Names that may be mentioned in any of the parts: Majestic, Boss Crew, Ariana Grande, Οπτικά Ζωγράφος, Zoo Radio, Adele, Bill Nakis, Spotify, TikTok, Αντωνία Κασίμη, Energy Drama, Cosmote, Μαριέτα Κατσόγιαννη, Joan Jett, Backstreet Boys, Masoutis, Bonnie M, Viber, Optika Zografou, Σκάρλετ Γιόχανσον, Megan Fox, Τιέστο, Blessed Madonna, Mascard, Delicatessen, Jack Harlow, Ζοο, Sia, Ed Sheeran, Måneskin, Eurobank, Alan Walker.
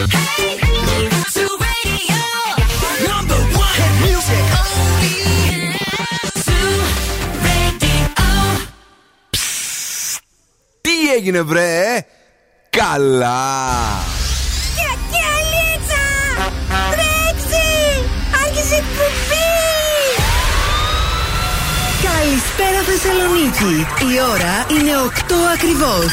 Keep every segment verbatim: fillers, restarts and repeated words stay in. Τι έγινε βρε? Καλά! Κακιαλίτσα! Τρέξει! Άρχισε εκπομπή! Καλησπέρα Θεσσαλονίκη! Η ώρα είναι οκτώ ακριβώς.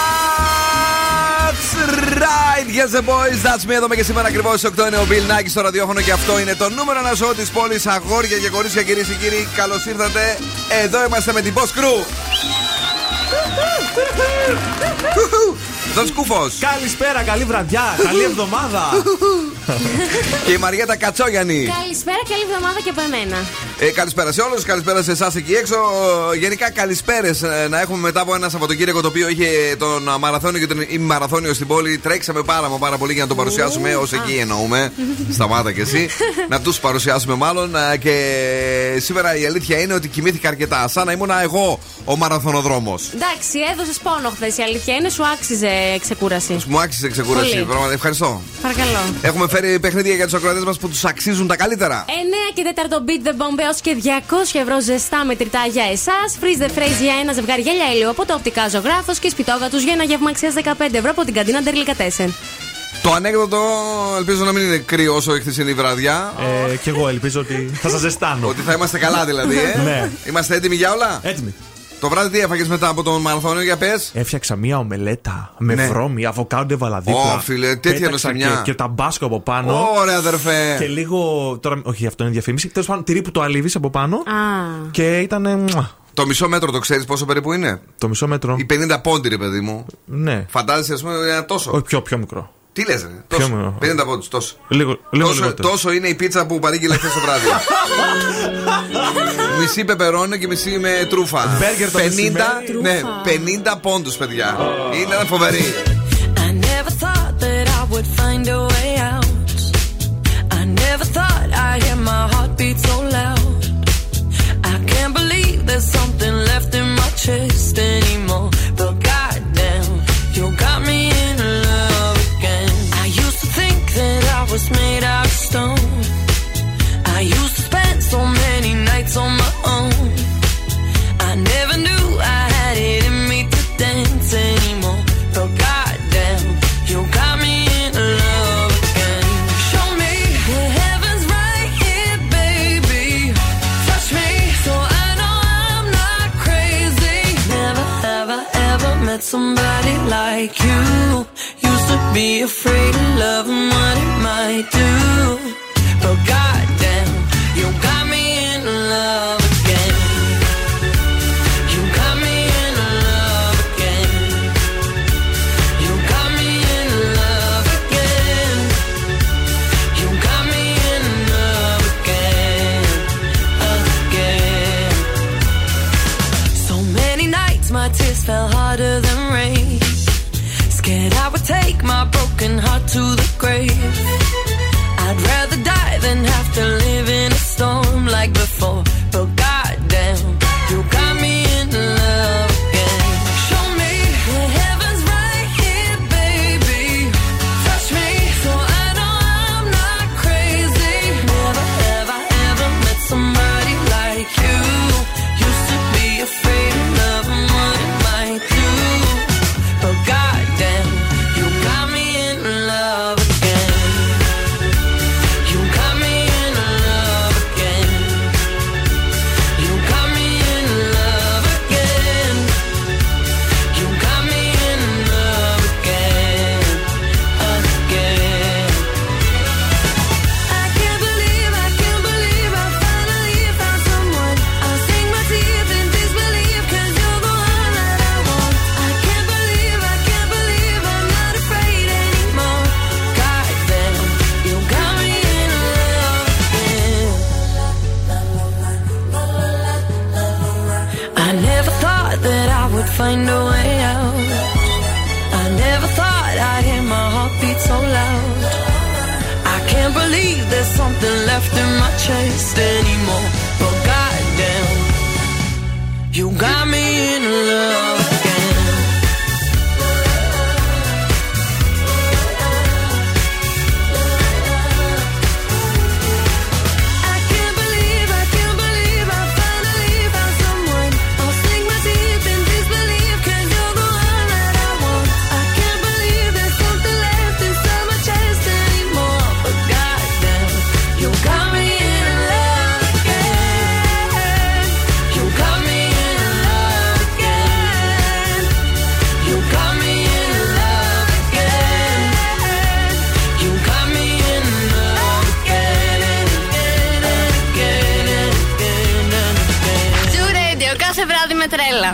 That's right, yes the boys, that's me. Εδώ και σήμερα ακριβώς στις οκτώ είναι ο Bill Nakis στο ραδιόφωνο και αυτό είναι το νούμερο ένα σοου της πόλης. Αγόρια και κορίτσια, κυρίες και κύριοι, καλώς ήρθατε. Εδώ είμαστε με την Boss Crew. Τον Σκούφος. Καλησπέρα, καλή βραδιά, καλή εβδομάδα. Και η Μαριέτα Κατσόγιαννη. Καλησπέρα, καλή εβδομάδα και από εμένα. Ε, καλησπέρα σε όλους, καλησπέρα σε εσάς εκεί έξω. Γενικά, καλησπέρες να έχουμε μετά από ένα Σαββατοκύριακο το οποίο είχε τον μαραθώνιο και τον ημιμαραθώνιο στην πόλη. Τρέξαμε πάρα, πάρα πολύ για να το παρουσιάσουμε. Ως εκεί εννοούμε. Σταμάτα κι εσύ. Να τους παρουσιάσουμε μάλλον. Και σήμερα η αλήθεια είναι ότι κοιμήθηκα αρκετά. Σαν να ήμουν εγώ ο μαραθωνοδρόμος. Εντάξει, έδωσες πόνο χθες. Η αλήθεια είναι σου άξιζε. Ξεκούραση. Μου άξιζε ξεκούραση. Πράγματι, ευχαριστώ. Παρακαλώ. Έχουμε φέρει παιχνίδια για τους ακροατές μας που τους αξίζουν τα καλύτερα. εννιά και τέσσερα Beat the Bomb έως και διακόσια ευρώ ζεστά μετρητά για εσάς. Freeze the Phrase για ένα ζευγάρι γέλια ηλίου από το Οπτικά Ζωγράφος και σπιτόγα τους για ένα γεύμα αξίας δεκαπέντε ευρώ από την καντίνα Delicatessen. Το ανέκδοτο ελπίζω να μην είναι κρύο όσο έχει χθεσινή βραδιά. Ε, κι εγώ ελπίζω ότι θα σας ζεστάνω. Ότι θα είμαστε καλά δηλαδή. Ε. Ναι. Είμαστε έτοιμοι για όλα. Έτοιμοι. Το βράδυ τι έφαγες μετά από τον μαραθώνιο, για πες? Έφτιαξα μία ομελέτα με ναι. βρώμη, αβοκάντο έβαλα δίπλα. Ω φίλε, τέτοια νοσημιά. Και, και ταμπάσκο από πάνω. Ωραία, αδερφέ. Και λίγο. Τώρα, όχι, αυτό είναι διαφήμιση. Τέλος πάντων, τυρί που το αλείβεις από πάνω. Ah. Και ήταν. Το μισό μέτρο το ξέρεις πόσο περίπου είναι? Το μισό μέτρο. Οι πενήντα πόντοι, ρε παιδί μου. Ναι. Φαντάζεσαι, ας πούμε, ένα τόσο. Όχι, πιο, πιο μικρό. Τι λες, ρε, τόσο. πενήντα πόντους, τόσο. Λίγο, λίγο τόσο, τόσο είναι η πίτσα που παρήγγειλα χθες το βράδυ. Μισή πεπερώνε και μισή με τρούφα. πενήντα, ναι, πενήντα πόντους, παιδιά. Oh. Είναι φοβερή. I never thought that I would find a way out. I never thought I hear my heartbeat so loud. I can't believe there's something left in my chest anymore. But goddamn, you got me in love again. I used to think that I was made out of stone. I used to spend so many nights on my own. I never knew I had it in me to dance anymore. But goddamn, you got me in love again. Show me the heavens right here, baby. Touch me so I know I'm not crazy. Never, ever, ever met somebody like you. Used to be afraid of love and what it might do. But goddamn. You got me in love again. You got me in love again. You got me in love again. You got me in love again. Again. So many nights my tears fell harder than rain. Scared I would take my broken heart to the grave. I'd rather die than have to live in a storm like before. But goddamn, you got me in love again. Show me the heavens right here, baby. Touch me so I know I'm not crazy. Never, ever, ever met somebody like you. Used to be afraid of love and what it might do. But goddamn, you got me in love. You so loud. I can't believe there's something left in my chest anymore. But goddamn, you got me in love again. I can't believe, I can't believe I finally found someone. I'll sink my teeth in disbelief, 'cause you're the one that I want. I can't believe there's something left inside my chest anymore. But goddamn, you got me in love again. You got me in love again. You got me in love again. You got me in love again and again and again and again and again. Zoo Radio, κάθε βράδυ με τρέλα.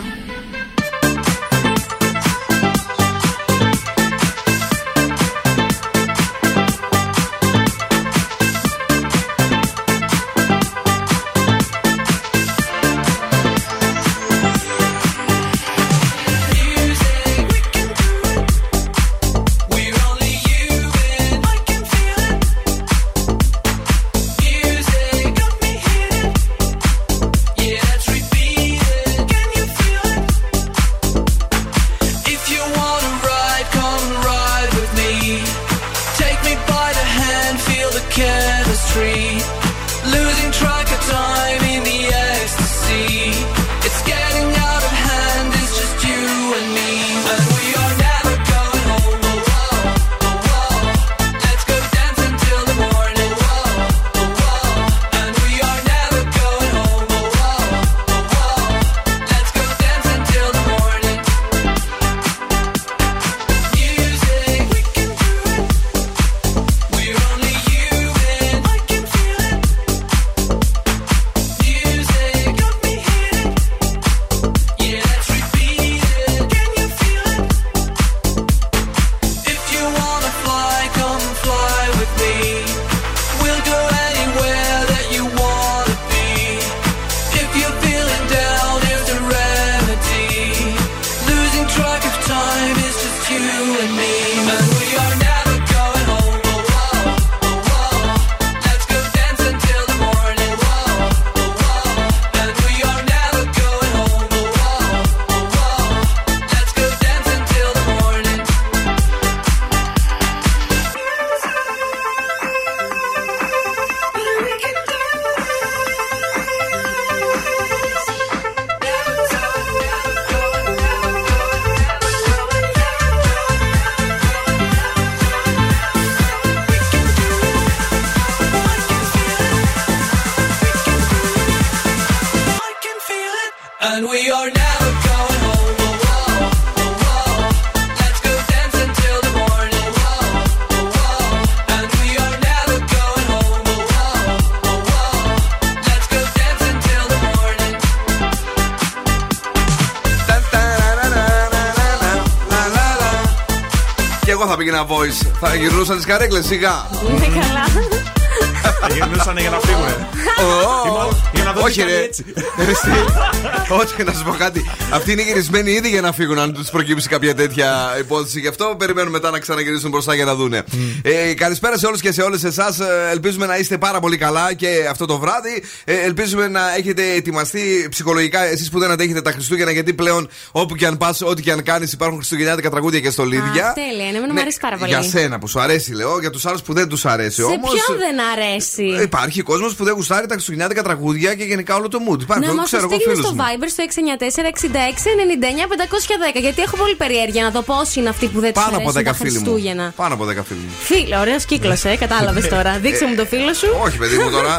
Voice. Θα γυρνούσαν τις καρέκλες σιγά. Είναι καλά. Θα γυρνούσαν για να φύγουν. Όχι ρε. Όχι, να σας πω κάτι. Αυτοί είναι γυρισμένοι ήδη για να φύγουν. Αν τους προκύψει κάποια τέτοια υπόθεση. Γι' αυτό περιμένουμε μετά να ξαναγυρίσουν μπροστά για να δούνε. Καλησπέρα σε όλους και σε όλες εσάς. Ελπίζουμε να είστε πάρα πολύ καλά και αυτό το βράδυ. Ελπίζουμε να έχετε ετοιμαστεί ψυχολογικά εσείς που δεν αντέχετε τα Χριστούγεννα, γιατί πλέον όπου και αν πας, ό,τι και αν κάνεις, υπάρχουν χριστουγεννιάτικα τραγούδια και στολίδια. Τέλεια, εμένα μου αρέσει πάρα πολύ. Για σένα που σου αρέσει, λέω, για τους άλλους που δεν τους αρέσει. Σε ποιον δεν αρέσει. Υπάρχει κόσμος που δεν γουστάρει τα χριστουγεννιάτικα τραγούδια και γενικά όλο το mood. Υπάρχει, ναι, ξέρω εγώ, φίλος μου. Να μας το στείλεις στο Viber στο έξι εννιά τέσσερα εξήντα έξι ενενήντα εννιά πεντακόσια δέκα, γιατί έχω πολύ περιέργεια να δω πόσοι είναι αυτοί που δεν τους αρέσουν τα Χριστούγεννα. Πάνω από δέκα φίλοι μου. Φίλοι, ωραίος κύκλος, ε, κατάλαβες τώρα. Δείξε μου το φίλο σου. Όχι, παιδί μου τώρα.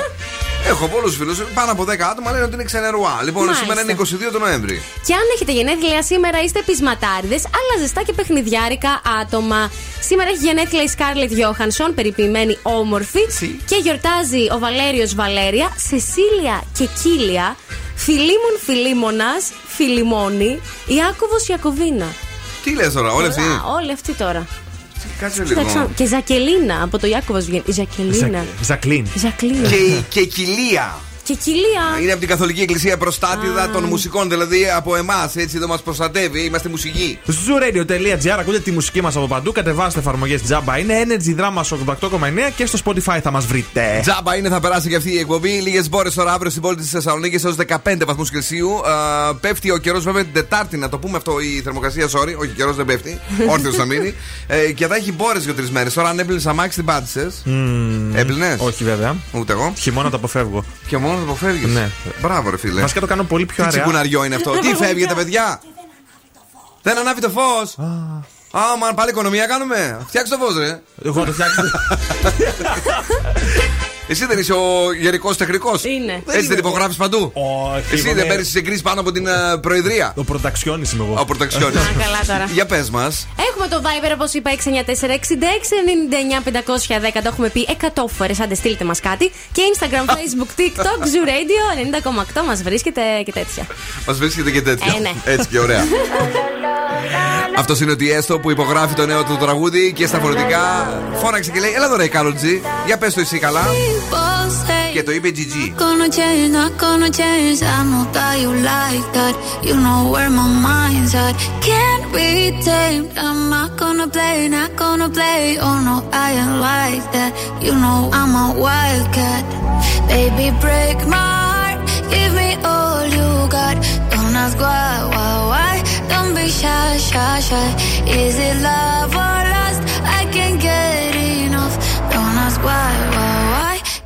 Έχω πολλούς φίλους, πάνω από δέκα άτομα λένε ότι είναι ξενερουά. Λοιπόν, μάλιστα, σήμερα είναι είκοσι δύο του Νοέμβρη. Και αν έχετε γενέθλια σήμερα, είστε πεισματάριδες, αλλά ζεστά και παιχνιδιάρικα άτομα. Σήμερα έχει γενέθλια η Σκάρλετ Γιόχανσον, περιποιημένη όμορφη. Σι. Και γιορτάζει ο Βαλέριος Βαλέρια, Σεσίλια και Κίλια, Φιλίμων Φιλίμωνας, Φιλιμόνη, Ιάκωβος Ιακωβίνα. Τι λες τώρα, όλοι αυτοί. Όλοι αυτοί τώρα. Κάτσε λίγο. Και Ζακελίνα από το Ιάκωβος βγαίνει. Η Ζακελίνα. Ζακλίν. Και η Κιλία. και κοιλία. Είναι από την Καθολική Εκκλησία, προστάτηδα ah. των μουσικών, δηλαδή από εμάς. Έτσι εδώ μας προστατεύει, είμαστε μουσική. Zoo Radio τελεία gr, ακούτε τη μουσική μας από παντού. Κατεβάστε εφαρμογές, τζάμπα είναι. Energy Drama ογδόντα οκτώ κόμμα εννιά και στο Spotify θα μας βρείτε. Τζάμπα είναι, θα περάσει και αυτή η εκπομπή. Λίγες μπόρες τώρα αύριο στην πόλη της Θεσσαλονίκης έως δεκαπέντε βαθμούς Κελσίου. Uh, πέφτει ο καιρός, βέβαια την Τετάρτη, να το πούμε αυτό, η θερμοκρασία, sorry. Όχι, ο καιρός δεν πέφτει. Όρθιος θα μείνει. Uh, και θα έχει μπόρες για τρεις μέρες. Τώρα αν έπλυνες αμάξι, την πάτησες. Mm, Έπλυνες. Όχι, βέβαια. Ούτε εγώ. Χειμώνα το αποφεύγω. Χειμώνα το αποφεύγεις. Ναι. Μπράβο, ρε φίλε. Βασικά το κάνω πολύ πιο αργά. Τι τσιγκουναριό είναι αυτό. Τι φεύγετε, παιδιά. Δεν ανάβει το φως. Αμάν, πάλι οικονομία κάνουμε. Φτιάξε το φως, ρε. Εγώ το φτιάξω. Εσύ δεν είσαι ο γερικός τεχνικός. Είναι. Έτσι δεν υπογράφεις παντού. Όχι. Εσύ δεν παίρνεις εγκρίσεις πάνω από την uh, Προεδρία. Ο Πρωταξιώνης είμαι εγώ. Ο Πρωταξιώνης. Καλά τώρα. Για πες μας. Έχουμε το Viber, όπως είπα, έξι εννιά τέσσερα έξι έξι εννιά εννιά πέντε ένα μηδέν. Το έχουμε πει εκατό φορές. Άντε, στείλτε μας κάτι. Και Instagram, Facebook, TikTok, Zoo Radio ενενήντα κόμμα οκτώ. Μας βρίσκεται και τέτοια. Μας βρίσκεται και τέτοια. Ε, ναι. Έτσι και ωραία. Αυτό είναι ο Τιέστο που υπογράφει το νέο του τραγούδι και στα φορητικά φώναξε και λέει: Έλα εδώ, ρε Καλοτζή, για πες το εσύ καλά. Και το είπε τζι τζι. Shy, shy, shy. Is it love or lust? I can't get enough. Don't ask why, why, why.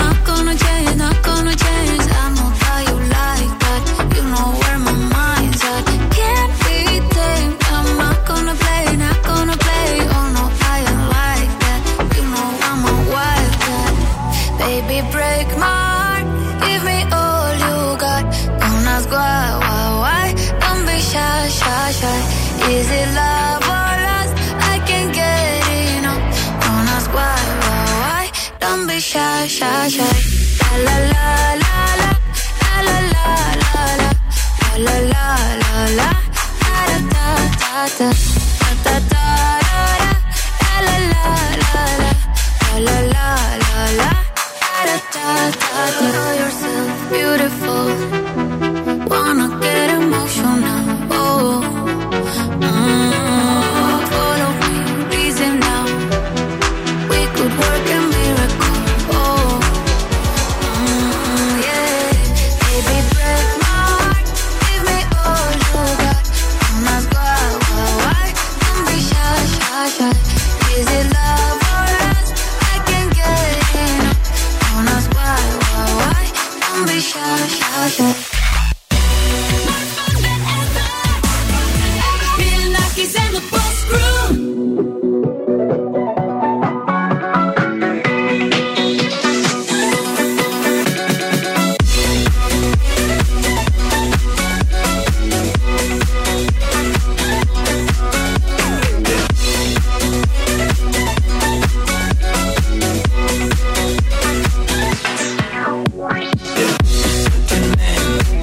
not gonna change, not gonna change. I'm not. You like that, you know where my mind's at. Can't be tamed, I'm not gonna play, not gonna play. Oh no, I ain't like that, you know I'm a wild cat. Baby, break my heart, give me all you got. Don't ask why, why, why, don't be shy, shy, shy. Is it love or lust? I can't get enough. Don't ask why, why, why, don't be shy, shy, shy. La la la la la. La la la la, da da da da, da da da da, la la la la, la la la la, da da da da. Know yourself beautiful, wanna get emotional. Oh, follow me, reason now, we could work a miracle. Oh, yeah, baby, break my. Is it love or lust? I can't get enough. Don't ask why, why, why? Don't be shy, shy, shy. Bill Nakis and the Boss Crew. We'll be right back.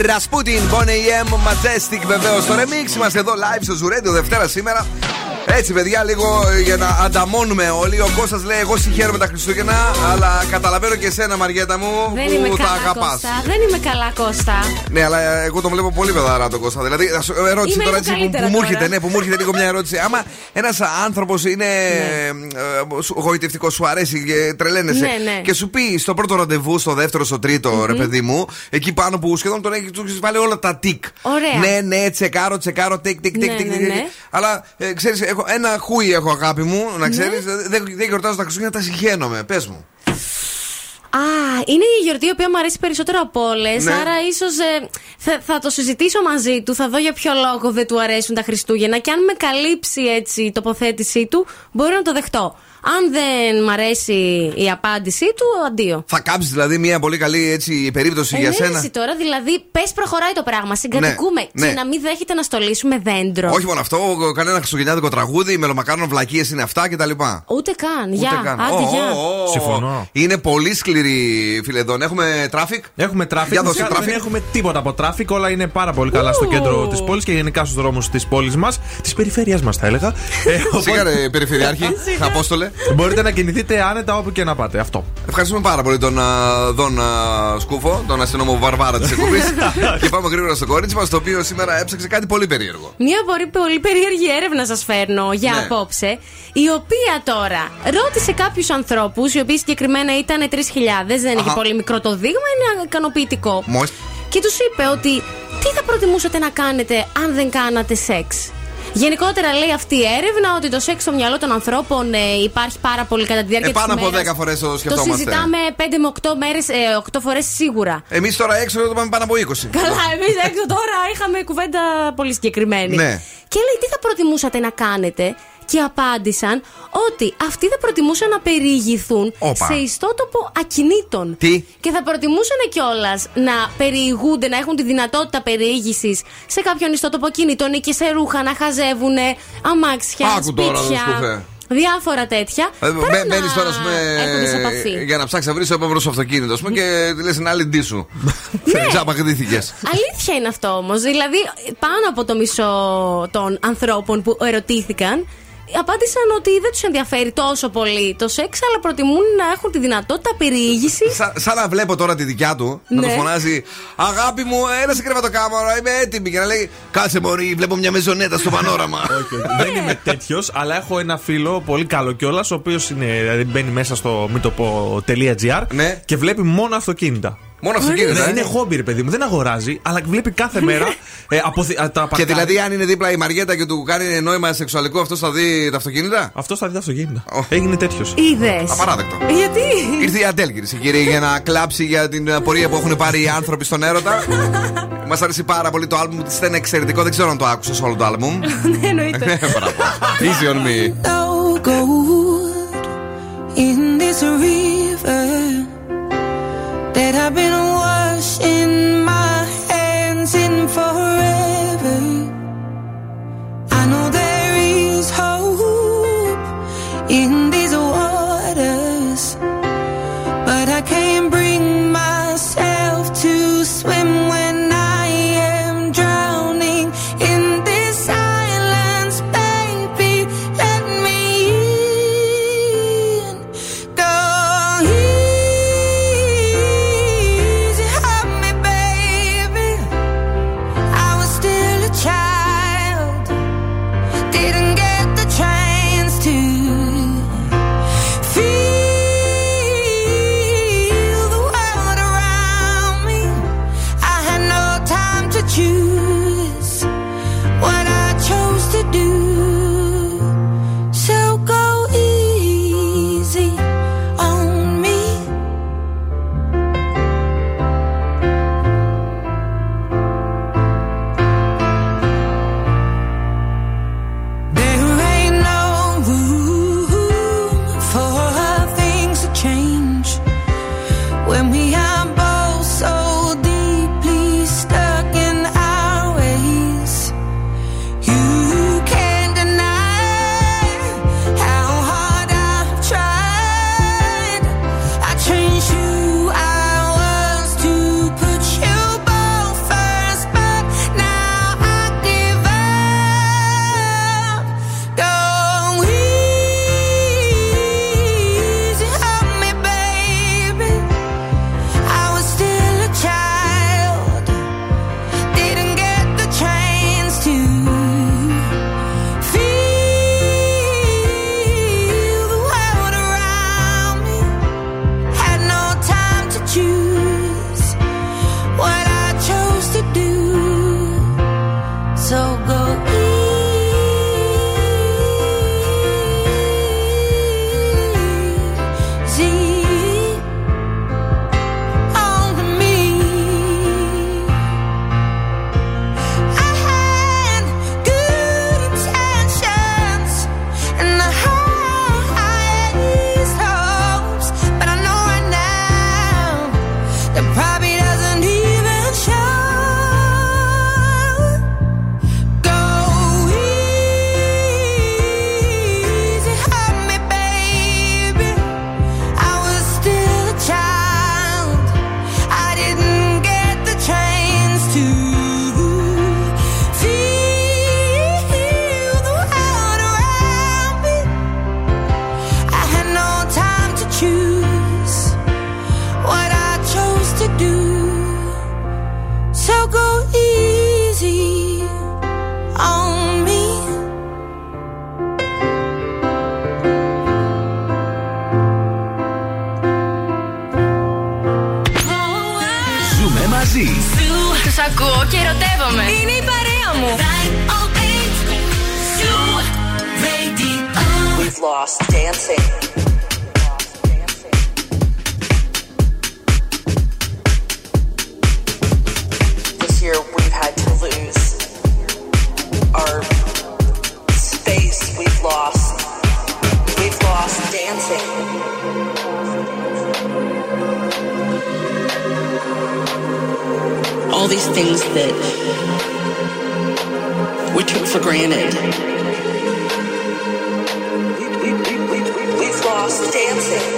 Ρασπούτιν, Bonnie M, Majestic βεβαίως στο remix. Είμαστε εδώ live στο Zoo Radio Δευτέρα σήμερα. Έτσι, παιδιά, λίγο για να ανταμώνουμε όλοι. Ο Κώστας λέει: εγώ συγχαίρομαι τα Χριστούγεννα, αλλά καταλαβαίνω και εσένα, Μαριέτα μου, δεν που τα αγαπάς. Δεν είμαι καλά, Κώστα. Ναι, αλλά εγώ τον βλέπω πολύ παιδάρα τον Κώστα. Δηλαδή, θα σου ερώτηση είμαι τώρα έτσι που, που μου έρχεται, ναι, που μου έρχεται λίγο μια ερώτηση. Άμα ένας άνθρωπος είναι ναι. γοητευτικός, σου αρέσει και τρελαίνεσαι. Ναι, ναι. Και σου πει στο πρώτο ραντεβού, στο δεύτερο, στο τρίτο, mm-hmm. ρε παιδί μου, εκεί πάνω που σχεδόν τον έχεις βάλει όλα τα τικ. Ωραία. Ναι, ναι, τσεκάρω, τσεκάρω, τικ, τικ, τικ. Αλλά ξέρεις. Έχω, ένα χούι έχω, αγάπη μου, να ξέρεις. Ναι. Δεν, δεν γιορτάζω τα Χριστούγεννα, τα συγχαίνομαι. Πες μου. Α, είναι η γιορτή η οποία μου αρέσει περισσότερο από όλες. Ναι. Άρα ίσως ε, θα, θα το συζητήσω μαζί του. Θα δω για ποιο λόγο δεν του αρέσουν τα Χριστούγεννα. Και αν με καλύψει έτσι η τοποθέτησή του, μπορώ να το δεχτώ. Αν δεν μ' αρέσει η απάντησή του, αντίο. Θα κάψει δηλαδή μια πολύ καλή έτσι, περίπτωση ε, για σένα. Εσύ τώρα, δηλαδή, πες προχωράει το πράγμα. Συγκατοικούμε. Ναι, και ναι. να μην δέχεται να στολίσουμε δέντρο. Όχι μόνο αυτό, κανένα χριστουγεννιάτικο τραγούδι, μελομακάρονο, βλακίες είναι αυτά κτλ. Ούτε καν. Γεια. Συμφωνώ. Είναι πολύ σκληρή, φιλεδόν. Έχουμε τράφικ. Έχουμε τράφικ. Δεν έχουμε τίποτα από τράφικ. Όλα είναι πάρα πολύ καλά στο κέντρο της πόλης και γενικά στους δρόμους της πόλης μας. Της περιφέρειάς μας, θα έλεγα. Σίγαρα, Περιφερειάρχη. Απόστολε. Μπορείτε να κινηθείτε άνετα όπου και να πάτε. Αυτό. Ευχαριστούμε πάρα πολύ τον uh, Δον uh, Σκούφο, τον αστυνόμο Βαρβάρα της εκπομπής. Και πάμε γρήγορα στο κορίτσι μας, το οποίο σήμερα έψαξε κάτι πολύ περίεργο. Μια πολύ, πολύ περίεργη έρευνα σας φέρνω για ναι. απόψε, η οποία τώρα ρώτησε κάποιους ανθρώπους, οι οποίοι συγκεκριμένα ήταν τρεις χιλιάδες, δεν είναι πολύ μικρό το δείγμα, είναι ικανοποιητικό. Μόλις. Και τους είπε ότι τι θα προτιμούσατε να κάνετε αν δεν κάνατε σεξ. Γενικότερα λέει αυτή η έρευνα ότι το σεξ στο μυαλό των ανθρώπων ε, υπάρχει πάρα πολύ κατά τη διάρκεια ε, της ημέρας. Πάνω από δέκα φορές το σκεφτόμαστε. Το συζητάμε πέντε με οκτώ μέρες, ε, οκτώ φορές σίγουρα. Εμείς τώρα έξω το πάμε πάνω από είκοσι. Καλά, εμείς έξω τώρα είχαμε κουβέντα πολύ συγκεκριμένη. Ναι. Και λέει τι θα προτιμούσατε να κάνετε. Και απάντησαν ότι αυτοί θα προτιμούσαν να περιηγηθούν Οπα. σε ιστότοπο ακινήτων. Τι? Και θα προτιμούσαν κιόλας να περιηγούνται, να έχουν τη δυνατότητα περιήγησης σε κάποιον ιστότοπο ακινήτων ή και σε ρούχα, να χαζεύουν αμάξια, Άκου σπίτια. Τώρα, διάφορα τέτοια. Μπαίνει τώρα, α πούμε, για να ψάξει να βρει το επόμενο αυτοκίνητο, α πούμε, και λε την άλλη ντύ σου. Τζάμπα, χτυπήθηκε. Αλήθεια είναι αυτό όμως. Δηλαδή, πάνω από το μισό των ανθρώπων που ερωτήθηκαν, απάντησαν ότι δεν τους ενδιαφέρει τόσο πολύ το σεξ, αλλά προτιμούν να έχουν τη δυνατότητα περιήγησης. Σα, σαν να βλέπω τώρα τη δικιά του, ναι. να του φωνάζει «Αγάπη μου, έλα σε κρεβατοκάμαρα, είμαι έτοιμη» και να λέει «Κάτσε μωρή, βλέπω μια μεζονέτα στο πανόραμα». Okay. Δεν είμαι τέτοιος, αλλά έχω ένα φίλο πολύ καλό κιόλας, ο οποίος είναι, δηλαδή μπαίνει μέσα στο μήτωπο.gr ναι. και βλέπει μόνο αυτοκίνητα. Μόνο αυτοκίνητα. Είναι χόμπι, ρε παιδί μου, δεν αγοράζει, αλλά βλέπει κάθε μέρα ε, από τα παρκάρια. Και δηλαδή, αν είναι δίπλα η Μαριέτα και του κάνει νόημα σεξουαλικό, αυτό θα δει τα αυτοκίνητα. Αυτό θα δει τα αυτοκίνητα. Oh. Έγινε τέτοιο. Είδες. Απαράδεκτο. Γιατί? Ήρθε η Αντέλ, κυρίες και κύριοι, για να κλάψει για την πορεία που έχουν πάρει οι άνθρωποι στον έρωτα. Μας αρέσει πάρα πολύ το άλμπουμ της, ήταν εξαιρετικό. Δεν ξέρω αν το άκουσες όλο το άλμπουμ. Ναι, εννοείται. Easy on me. In this river that I've been washing my hands in forever. I know there is hope in these waters, but I can't bring myself to swim when I am drowning in this silence. Baby, let me in. Go here. Change who I was to put you both first. ακούω και ερωτεύομαι. Είναι η παρέα μου. We've lost dancing. This year we've had to lose our space. We've lost. We've lost dancing. All these things that we took for granted. We've lost dancing.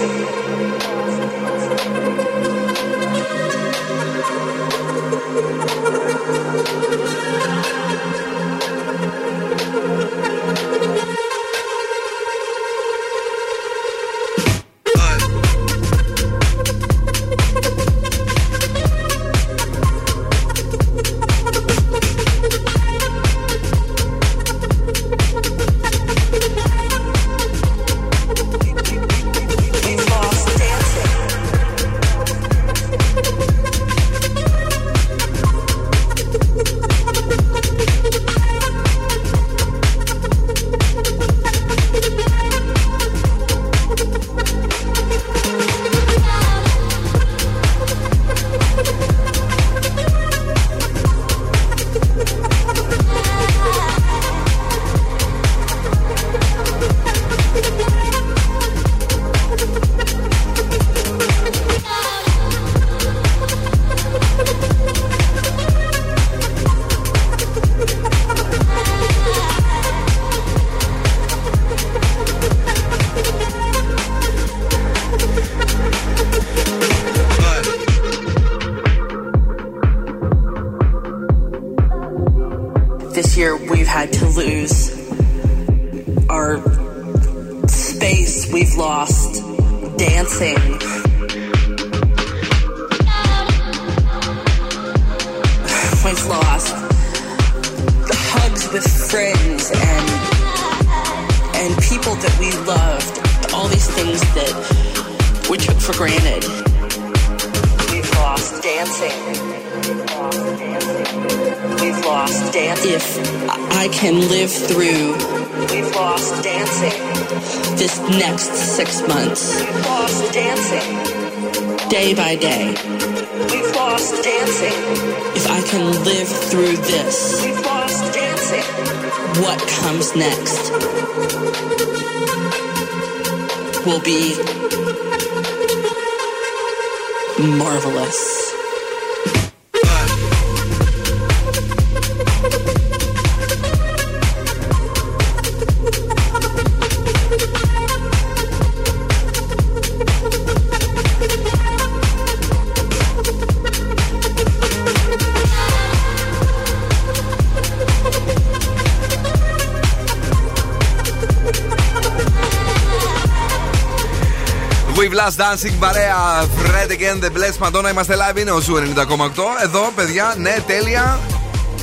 Dancing παρέα, Fred again, the Blessed Madonna. Είμαστε live, είναι ο Zoo ενενήντα κόμμα οκτώ. Εδώ, παιδιά, ναι, τέλεια.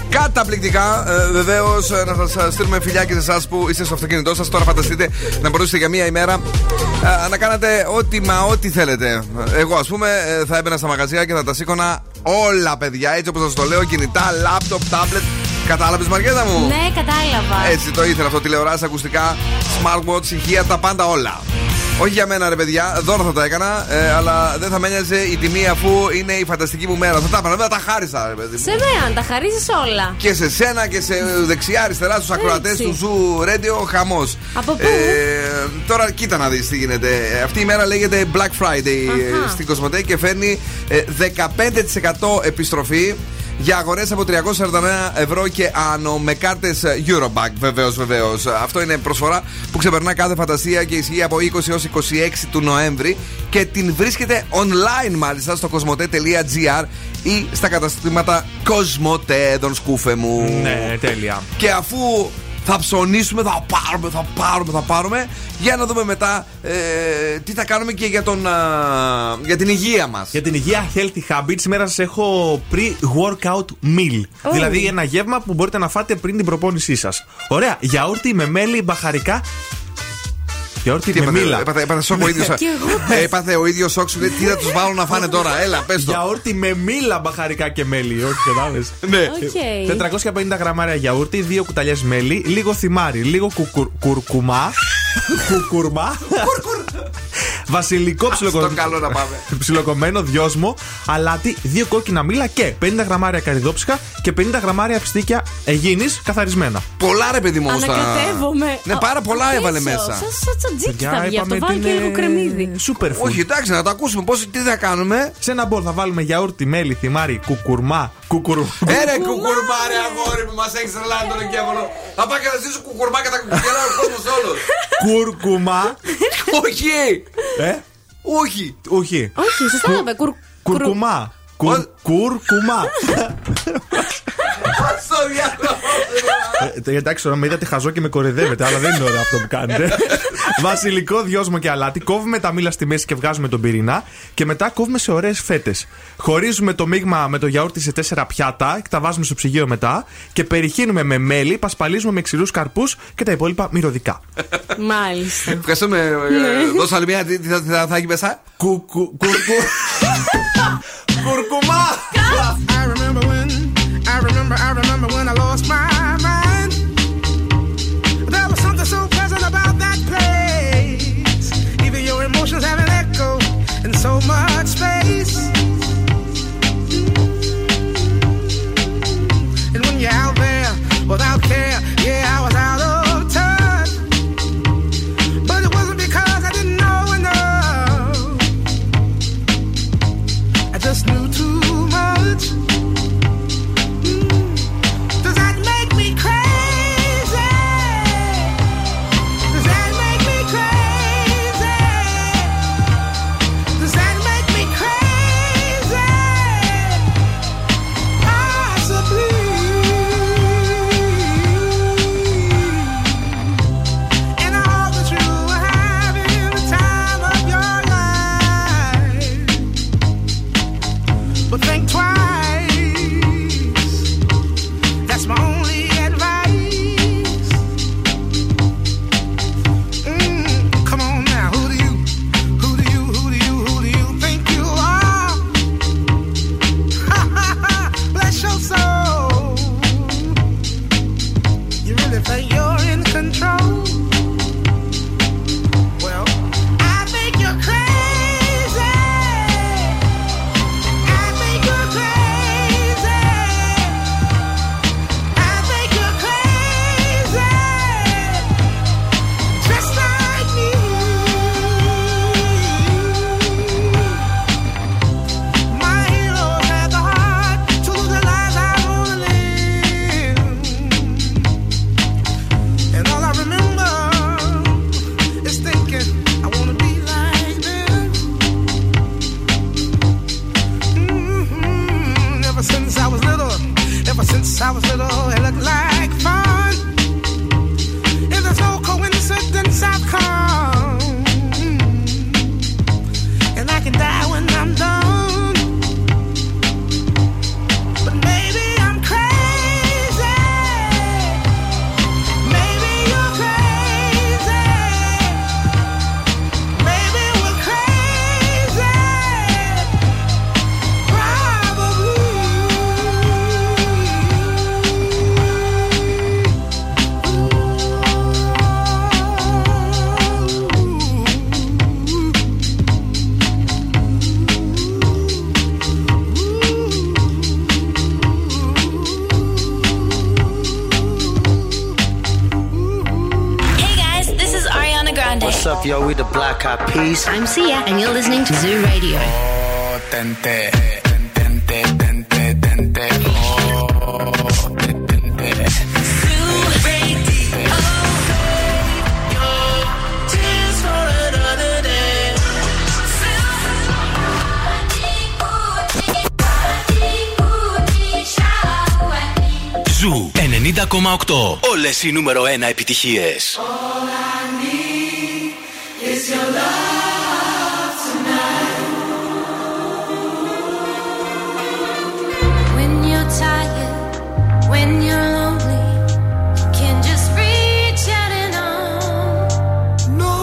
Καταπληκτικά. Ε, βεβαίως, να σας στείλουμε φιλιά και σε εσάς που είστε στο αυτοκίνητό σας. Τώρα φανταστείτε να μπορούσατε για μία ημέρα ε, να κάνετε ό,τι μα ό,τι θέλετε. Εγώ, ας πούμε, ε, θα έμπαινα στα μαγαζιά και θα τα σήκωνα όλα, παιδιά. Έτσι όπως σας το λέω, κινητά, λάπτοπ, τάμπλετ. Κατάλαβες, Μαριέτα μου? Ναι, κατάλαβα. Έτσι το ήθελα αυτό. Τηλεοράσεις, ακουστικά, smartwatch, ηχεία, τα πάντα όλα. Όχι για μένα, ρε παιδιά, δώρο θα τα έκανα, ε, αλλά δεν θα με ένοιαζε η τιμή αφού είναι η φανταστική μου μέρα. Θα τα έπαιρνα, τα χάρισα, ρε παιδί μου. Σε μένα, τα χαρίζεις όλα. Και σε σένα και σε δεξιά-αριστερά, στους ακροατές του Zoo Radio, χαμός. Από πού? Ε, τώρα κοίτα να δεις τι γίνεται. Αυτή η μέρα λέγεται Black Friday. Αχα. Στην Cosmote και φέρνει δεκαπέντε τοις εκατό επιστροφή για αγορές από τριακόσια σαράντα ένα ευρώ και άνω με κάρτες Eurobank, βεβαίως, βεβαίως. Αυτό είναι προσφορά που ξεπερνά κάθε φαντασία και ισχύει από είκοσι έως είκοσι έξι του Νοέμβρη και την βρίσκεται online μάλιστα στο κοσμοτέ τελεία τζι αρ ή στα καταστήματα Cosmote, τον σκούφε μου. Ναι, τέλεια. Και αφού θα ψωνίσουμε, θα πάρουμε, θα πάρουμε, θα πάρουμε, για να δούμε μετά ε, τι θα κάνουμε και για, τον, ε, για την υγεία μας. Για την υγεία, healthy habits. Σήμερα σας έχω pre-workout meal. Oh. Δηλαδή ένα γεύμα που μπορείτε να φάτε πριν την προπόνησή σας. Ωραία, γιαούρτι με μέλι, μπαχαρικά γιαούρτι με μήλα. Έπαθε ο ίδιος σοκ σου. Τι θα τους βάλω να φάνε τώρα, έλα πες το. Γιαούρτι με μήλα, μπαχαρικά και μέλι. Όχι, τετρακόσια πενήντα γραμμάρια γιαούρτι, δύο κουταλιές μέλι, λίγο θυμάρι, λίγο κουρκουμά. Κουκουρμά. Βασιλικό ψιλοκομμένο, δυόσμο, αλάτι, δύο κόκκινα μήλα και πενήντα γραμμάρια καρυδόψυχα και πενήντα γραμμάρια ψητίκια εγγύνης καθαρισμένα. Πολλά ρε παιδί μου όμως. Ανακατεύομαι. Ναι, πάρα πολλά έβαλε μέσα. Σαν τσατζίκι θα βγει αυτό, βάλει και λίγο κρεμμύδι. Σούπερ φουτ. Όχι, εντάξει, να το ακούσουμε. Τι θα κάνουμε. Σε ένα μπολ θα βάλουμε γιαούρτι, μέλι, θυμάρι, κουκουρμά. Κουκουρμά. Έρε κουκουρμά, ρε αγόρι μου, μας έχεις τρελάνει τον εγκέφαλο. Θα πάει καταστήσω κουκουρμά και θα κουκουρμά ο κόσμος όλος. Κουρκουμά. Όχι. Ε? Όχι. Όχι. Όχι, σωστά να πέ. Κουρκουμά. Κουρκουμά. Εντάξει, τώρα με είδατε χαζό και με κοροϊδεύετε, αλλά δεν είναι ωραίο αυτό που κάνετε. Βασιλικό, δυόσμο και αλάτι. Κόβουμε τα μήλα στη μέση και βγάζουμε τον πυρηνά. Και μετά κόβουμε σε ωραίες φέτες. Χωρίζουμε το μείγμα με το γιαούρτι σε τέσσερα πιάτα και τα βάζουμε στο ψυγείο μετά. Και περιχύνουμε με μέλι, πασπαλίζουμε με ξηρούς καρπούς και τα υπόλοιπα μυρωδικά. Μάλιστα. Ευχαριστούμε. Δώσαμε μια. Τι θα έχει μέσα. Κουρκουμά. I remember, I remember when I lost my mind. There was something so pleasant about that place. Even your emotions have an echo in so much space. And when you're out there without care, yeah, I was out of touch. But it wasn't because I didn't know enough. I just knew too much. Yo, we the Black Eyed Peas. I'm Sia, and you're listening to Zoo Radio. Oh, tente, tente, tente, tente. Oh, tente. Zoo Radio. Tears for another day. Zoo ενενήντα κόμμα οκτώ. Όλες οι νούμερο ένα επιτυχίες. Lonely, you can just reach out and on. No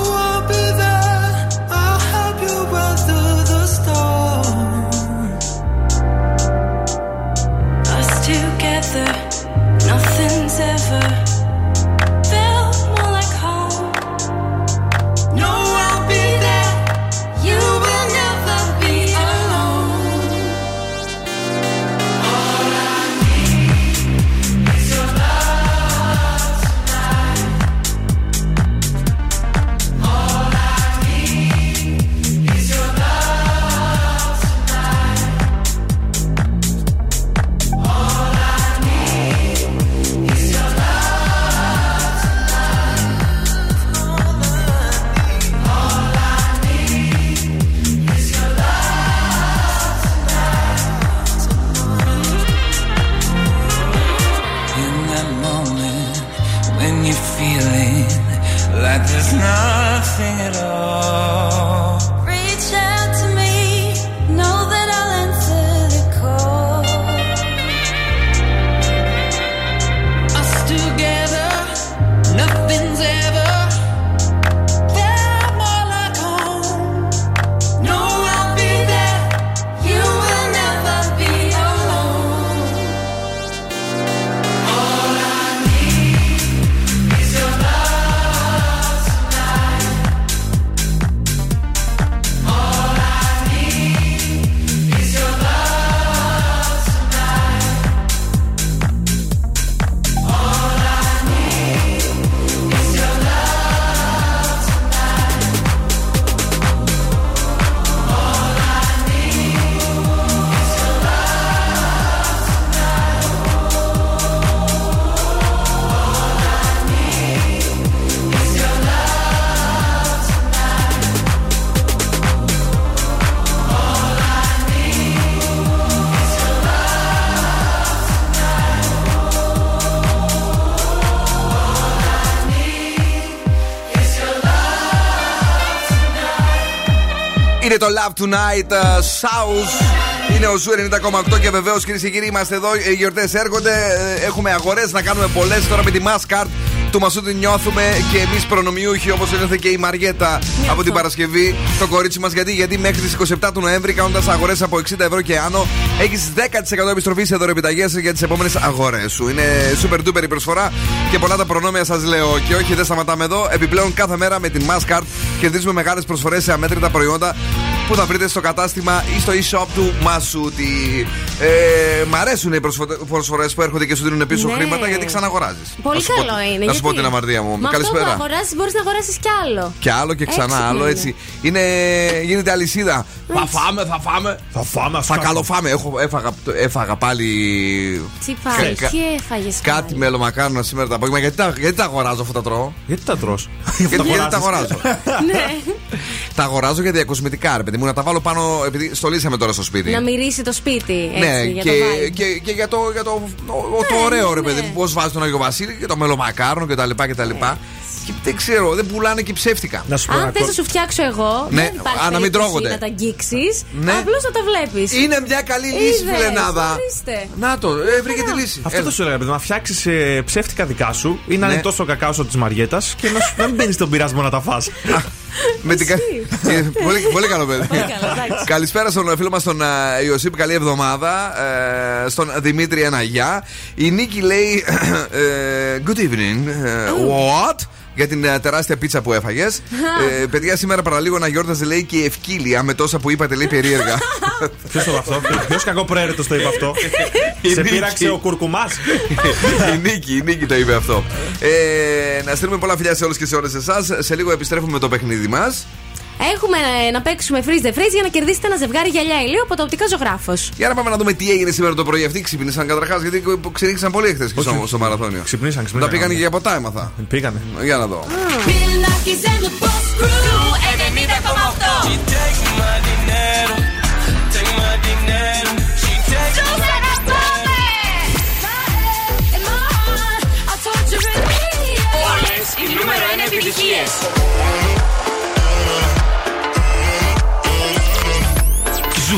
Είναι το Love Tonight South. Είναι ο Ζου ενενήντα κόμμα οκτώ και βεβαίως κυρίες και κύριοι είμαστε εδώ. Οι γιορτές έρχονται. Έχουμε αγορές να κάνουμε πολλές. Τώρα με τη Mascard του Μασούτη νιώθουμε και εμείς προνομιούχοι, όπως ένιωθε και η Μαριέτα Νιώθω. από την Παρασκευή, το κορίτσι μας. Γιατί, γιατί μέχρι τις εικοστή εβδόμη του Νοέμβρη, κάνοντας αγορές από εξήντα ευρώ και άνω, έχεις δέκα τοις εκατό επιστροφή σε δωρεπιταγές για τις επόμενες αγορές σου. Είναι super duper η προσφορά και πολλά τα προνόμια σας λέω. Και όχι, δεν σταματάμε εδώ. Επιπλέον, κάθε μέρα με την Mascard κερδίζουμε μεγάλες προσφορές σε αμέτρητα προϊόντα που θα βρείτε στο κατάστημα ή στο e-shop του Μασούτη. Ε, μ' αρέσουν οι προσφορές που έρχονται και σου δίνουν πίσω ναι. χρήματα, γιατί ξαναγοράζεις. Πολύ καλό πω, είναι. Να σου πω την αμαρτία μου. Με αυτό που αγοράζεις μπορείς να αγοράσεις κι άλλο. Κι άλλο και ξανά έξι άλλο. Έτσι. Είναι, γίνεται αλυσίδα. Θα φάμε, θα φάμε. Θα φάμε, θα καλοφάμε. Έχω, έφαγα, έφαγα πάλι. Τι πάλι, κα, τι έφαγες. Κάτι μελομακάρονα σήμερα το απόγευμα. Γιατί τα, γιατί τα αγοράζω αφού τα τρώω. Γιατί τα τρως. Γιατί τα αγοράζω. Τα αγοράζω για διακοσμητικά, ρε παιδί μου, να τα βάλω πάνω. Επειδή στολίσαμε τώρα στο σπίτι. Να μυρίσει το σπίτι. Έτσι, ναι, για και, το και, και για το, για το, ναι, το ωραίο, ρε ναι. παιδί μου. Πώς βάζει τον Άγιο Βασίλη και το μελομακάρονο κτλ. Και δεν ξέρω, δεν πουλάνε και ψεύτικα. Να σου αν θες να σου φτιάξω εγώ, ναι, δεν υπάρχει να μην τρώγονται. Να τα αγγίξεις, ναι. απλώς να τα βλέπεις. Είναι μια καλή λύση, φιλενάδα. Να το, ε, βρήκε τη λύση. Αυτό το σου έλεγα, παιδί, να φτιάξεις ε, ψεύτικα δικά σου ή να ναι. είναι τόσο κακά όσο της Μαριέτας και να, να μην μπαίνεις στον πειρασμό να τα φας. Πολύ καλό παιδί. Καλησπέρα στον φίλο μας τον Ιωσήπ, καλή εβδομάδα. Στον Δημήτρη ένα γεια. Η Νίκη λέει good evening, what? Για την τεράστια πίτσα που έφαγες. ε, παιδιά, σήμερα παραλίγο να γιόρταζε, λέει, και η Ευκύλια με τόσα που είπατε, λέει, περίεργα. Ποιος το είπε αυτό, ποιος κακό προαίρετος το είπε αυτό. Σε πείραξε ο κουρκουμάς. η, Νίκη, η Νίκη το είπε αυτό. Ε, να στείλουμε πολλά φιλιά σε όλους και σε όλες εσάς. Σε λίγο επιστρέφουμε με το παιχνίδι μας. Έχουμε να, να παίξουμε freeze the freeze για να κερδίσετε ένα ζευγάρι γυαλιά ηλίου από το Οπτικά Ζωγράφο. Για να πάμε να δούμε τι έγινε σήμερα το πρωί. Αυτοί ξυπνήσαν καταρχάς, γιατί ξυρίξαν πολύ χθες okay. στο, στο μαραθώνιο. Ξυπνήσαν, ξυπνήσαν. Τα πήγανε ναι. και για ποτά, έμαθα. Πήγανε. Για να δω. Ζου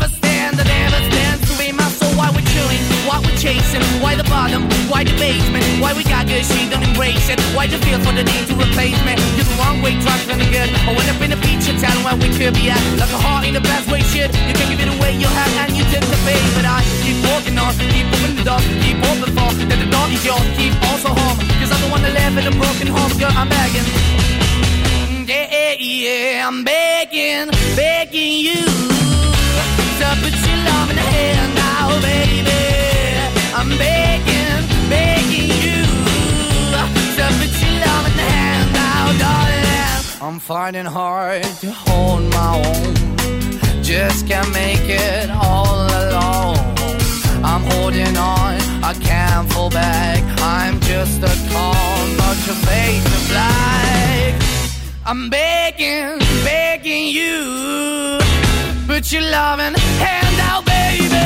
stand, that never stands to be my soul. Why we're chewing, why we're chasing, why the bottom, why the basement, why we got good, she don't embrace it, why the feel for the need to replace me. You're the wrong way, trying to be good, I went up in a feature town where we could be at, like a heart in the best way, shit, you can give it away, you have and you took the bait, but I keep walking on, keep moving the dog, keep open for, that the dog is yours, keep also home, 'cause I don't wanna live in a broken home, girl, I'm begging. Yeah, yeah, yeah, I'm begging, begging you to put your love in the hand now, baby. I'm begging, begging you to put your love in the hand now, darling. I'm finding hard to hold my own, just can't make it all alone. I'm holding on, I can't fall back, I'm just a call, not your face to black. I'm begging, begging you, put your loving hand out, baby.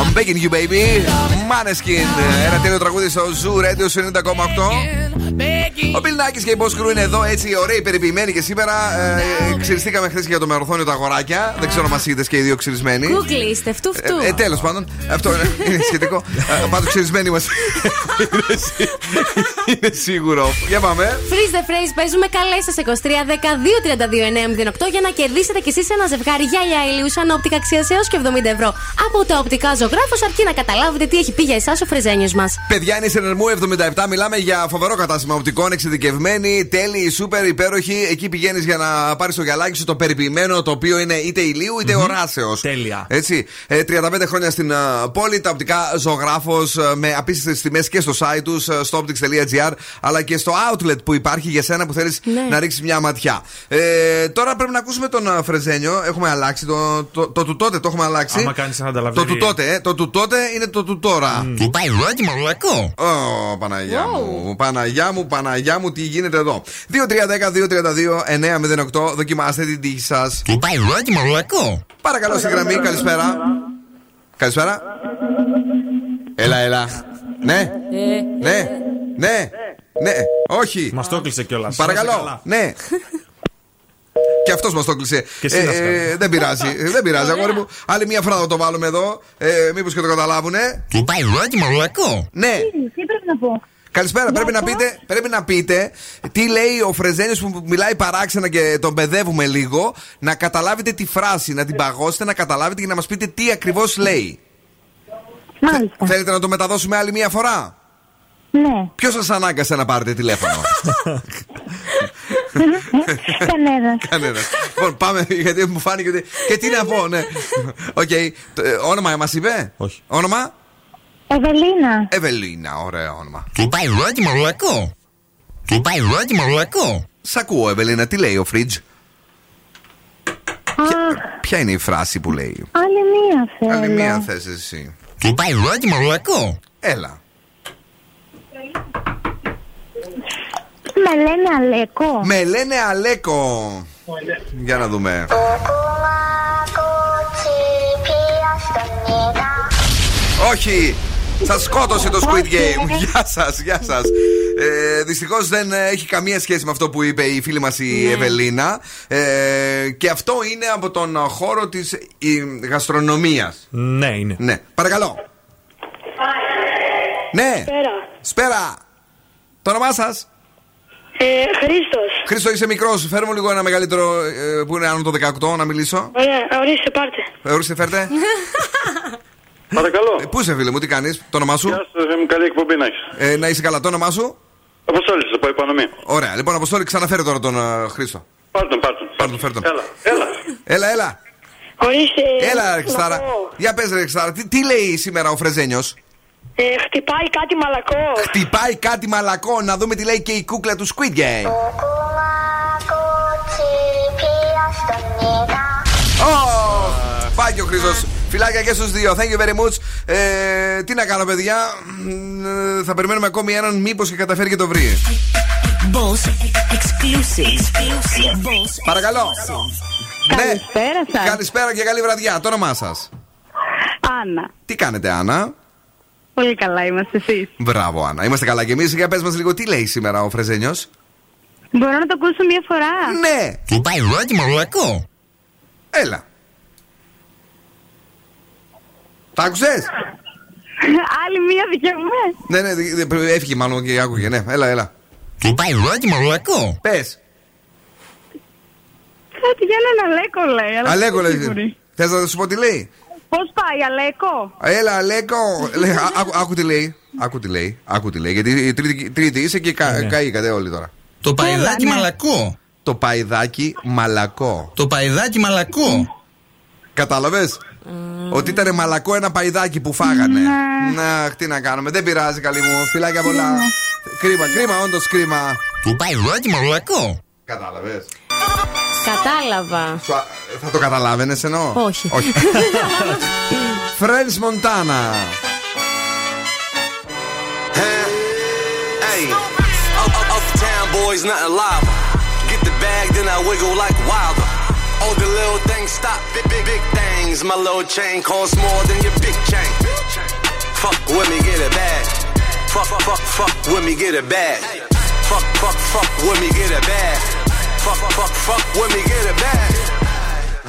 I'm begging you, baby. Måneskin. Ένα τέλειο τραγούδι στο Zoo Radio ενενήντα κόμμα οκτώ. Ο Bill Nakis και η Boss Crew είναι εδώ, έτσι ωραίοι, περιποιημένοι και σήμερα. Ε, ξυριστήκαμε χθες και για το μαραθώνιο τα αγοράκια. Δεν ξέρω, μας είδες και οι δύο ξυρισμένοι. Κούκλιστε, φτού φτού. Ε, τέλος πάντων, αυτό είναι σχετικό. Πάντως ξυρισμένοι μας. Είναι σίγουρο. Για πάμε. Freeze the phrase, παίζουμε, καλέστε σε είκοσι τρία δέκα δύο τριάντα δύο εννιακόσια οκτώ για να κερδίσετε κι εσείς ένα ζευγάρι γυαλιά ηλίου σαν Optika αξίας έως και εβδομήντα ευρώ από τα Οπτικά Ζωγράφου, αρκεί να καταλάβετε τι έχει πει για εσάς ο φρεζένιος μας. Παιδιά, είναι σε Νερμού εβδομήντα επτά. Μιλάμε για φοβερό κατάστημα οπτικών, εξειδικευμένοι, τέλειοι, σούπερ, υπέροχοι. Εκεί πηγαίνεις για να πάρεις το γυαλάκι σου, το περιποιημένο, το οποίο είναι είτε ηλίου είτε mm-hmm. οράσεως. Τέλεια. Έτσι. Ε, τριάντα πέντε χρόνια στην uh, πόλη, τα Οπτικά Ζωγράφος uh, με απίστευτες τιμές και στο site τους, uh, στο optics τελεία gr, αλλά και στο outlet που υπάρχει για σένα που θέλεις ναι. να ρίξεις μια ματιά. Ε, τώρα πρέπει να ακούσουμε τον uh, φρεζένιο. Έχουμε αλλάξει. Το, το, το, το του τότε το έχουμε αλλάξει. Άμα κάνεις ένα ανταλαβερί. Το του τότε, ε, το του τότε είναι το του τώρα. Του πάει, Παναγιά μου, Παναγιά μου, Παναγιά. παιδιά μου, τι γίνεται εδώ. δύο τρία ένα μηδέν δύο τρία δύο εννιά μηδέν οκτώ, δοκιμάστε την τύχη σας. Τι πάει ρόκι μαλακό. Παρακαλώ στη γραμμή, καλησπέρα. Καλησπέρα. Έλα, έλα. Ναι, ναι, ναι, ναι, όχι. Μας το έκλεισε κιόλας. Παρακαλώ, ναι. Και αυτός μας το κλείσε. Ε, ε, δεν πειράζει, δεν πειράζει, αγόρι μου. Άλλη μια φορά θα το βάλουμε εδώ. Ε, μήπως και το καταλάβουνε. Τι πάει ρόκι μαλακό. Ναι. Τι πρέπει να πω. Καλησπέρα, πρέπει να, πείτε, πρέπει να πείτε τι λέει ο Φρεζένιος που μιλάει παράξενα και τον μπεδεύουμε λίγο. Να καταλάβετε τη φράση, να την παγώσετε, να καταλάβετε και να μας πείτε τι ακριβώς λέει. Μάλιστα. Θέλετε να το μεταδώσουμε άλλη μία φορά. Ναι. Ποιος σας ανάγκασε να πάρετε τηλέφωνο? Κανένας. Κανένας. Λοιπόν, πάμε, γιατί μου φάνηκε ότι... Και τι να πω, ναι. Οκ. Όνομα μας είπε? Όχι. Όνομα? Ευελίνα. Ευελίνα, ωραίο όνομα. Του πάει ρόκι μαλακό. Του πάει ρόκι μαλακό. Σ' ακούω, Ευελίνα, τι λέει ο Φριτζ? Ποια, ποια είναι η φράση που λέει? Άλλη μία θέλω. Άλλη μία θες εσύ. Του πάει ρόκι μαλακό. Έλα. Με λένε Αλέκο. Με λένε Αλέκο. Για να δούμε. Όχι! Σας σκότωσε το Squid Game. Γεια σας, γεια σας. Ε, δυστυχώς δεν έχει καμία σχέση με αυτό που είπε η φίλη μας η ναι. Ευελίνα. Ε, και αυτό είναι από τον χώρο της γαστρονομίας. Ναι, είναι. Ναι. Παρακαλώ. Ναι. Σπέρα. Σπέρα. Το όνομά σας? Ε, Χρήστος. Χρήστο, είσαι μικρός. Φέρ' μου λίγο ένα μεγαλύτερο ε, που είναι άνω το δεκαοκτώ να μιλήσω. Ωραία, ορίστε, πάρτε. Ε, ορίστε, φέρτε. Παρακαλώ. Ε, πού είσαι, φίλε μου, τι κάνεις, το όνομά σου? Γεια σας, είμαι καλή εκπομπή να έχεις. Ε, να είσαι καλά, το όνομά σου? Αποστόλη, θα πάει πάνω μία. Ωραία, λοιπόν, Αποστόλη, ξαναφέρε τώρα τον uh, Χρήστο. Πάρτον, πάρτον. Πάρτον, φέρτον. Έλα, έλα. Έλα, έλα. Ορίστε. Έλα, Ρεξτάρα. Για πες, Ρεξτάρα, τι, τι λέει σήμερα ο Φρεζένιος? Ε, χτυπάει κάτι μαλακό. Χτυπάει κάτι μαλακό, να δούμε τι λέει και η κούκλα του Squid Game. Oh, πάει και ο Χρήστος. Φιλάκια και στους δύο. Thank you very much. Ε, τι να κάνω, παιδιά. Ε, θα περιμένουμε ακόμη έναν, μήπως και καταφέρει και το βρει. Boss exclusive. Boss. Παρακαλώ. Καλησπέρα σας. Ναι. Καλησπέρα και καλή βραδιά. Το όνομά σας? Άννα. Τι κάνετε, Άννα? Πολύ καλά είμαστε, εσείς? Μπράβο, Άννα. Είμαστε καλά κι εμείς. Για πες μας λίγο τι λέει σήμερα ο Φρεζένιος. Μπορώ να το ακούσω μία φορά? Ναι. Του πάει ρόκι μαλακό. Έλα. Τ' άκουσες? Άλλη μία δικαιωμένη. Ναι, ναι, έφυγε μάλλον και άκουγε, ναι. Έλα, έλα. Του πάει ρόκι μαλακό. Πες. Κάτι για έναν Αλέκο λέει. Αλέκο λέει. Θες να σου πω τι λέει? Πώς πάει, Αλέκο? Έλα, Αλέκο. Άκου τι λέει. Άκου τι λέει. Άκου τι λέει. Γιατί τρίτη είσαι και καήκατε όλοι τώρα. Το παϊδάκι μαλακό. Το παϊδάκι μαλακό. Το παϊδάκι μαλακό. Κατάλαβες? Mm. Ότι ήταν μαλακό ένα παϊδάκι που φάγανε. Mm. Αχ, τι να κάνουμε. Δεν πειράζει, καλή μου. Φιλάκια πολλά. Mm. Κρίμα, κρίμα, όντως κρίμα. Του πάει ρόκι μαλακό. Κατάλαβες? Κατάλαβα. Σου, θα το καταλάβαινες εννοώ? Όχι. Όχι. French Montana. Hey, uptown boys, nothing lava. Get the bag, then I wiggle like wilder. All the little things stop, big, big, big things. My little chain costs more than your big chain. Fuck with me, get it bag. Fuck, fuck, fuck, fuck with me, get it bag. Fuck, fuck, fuck with me, get it bag. Fuck, fuck, fuck with me, get it bag.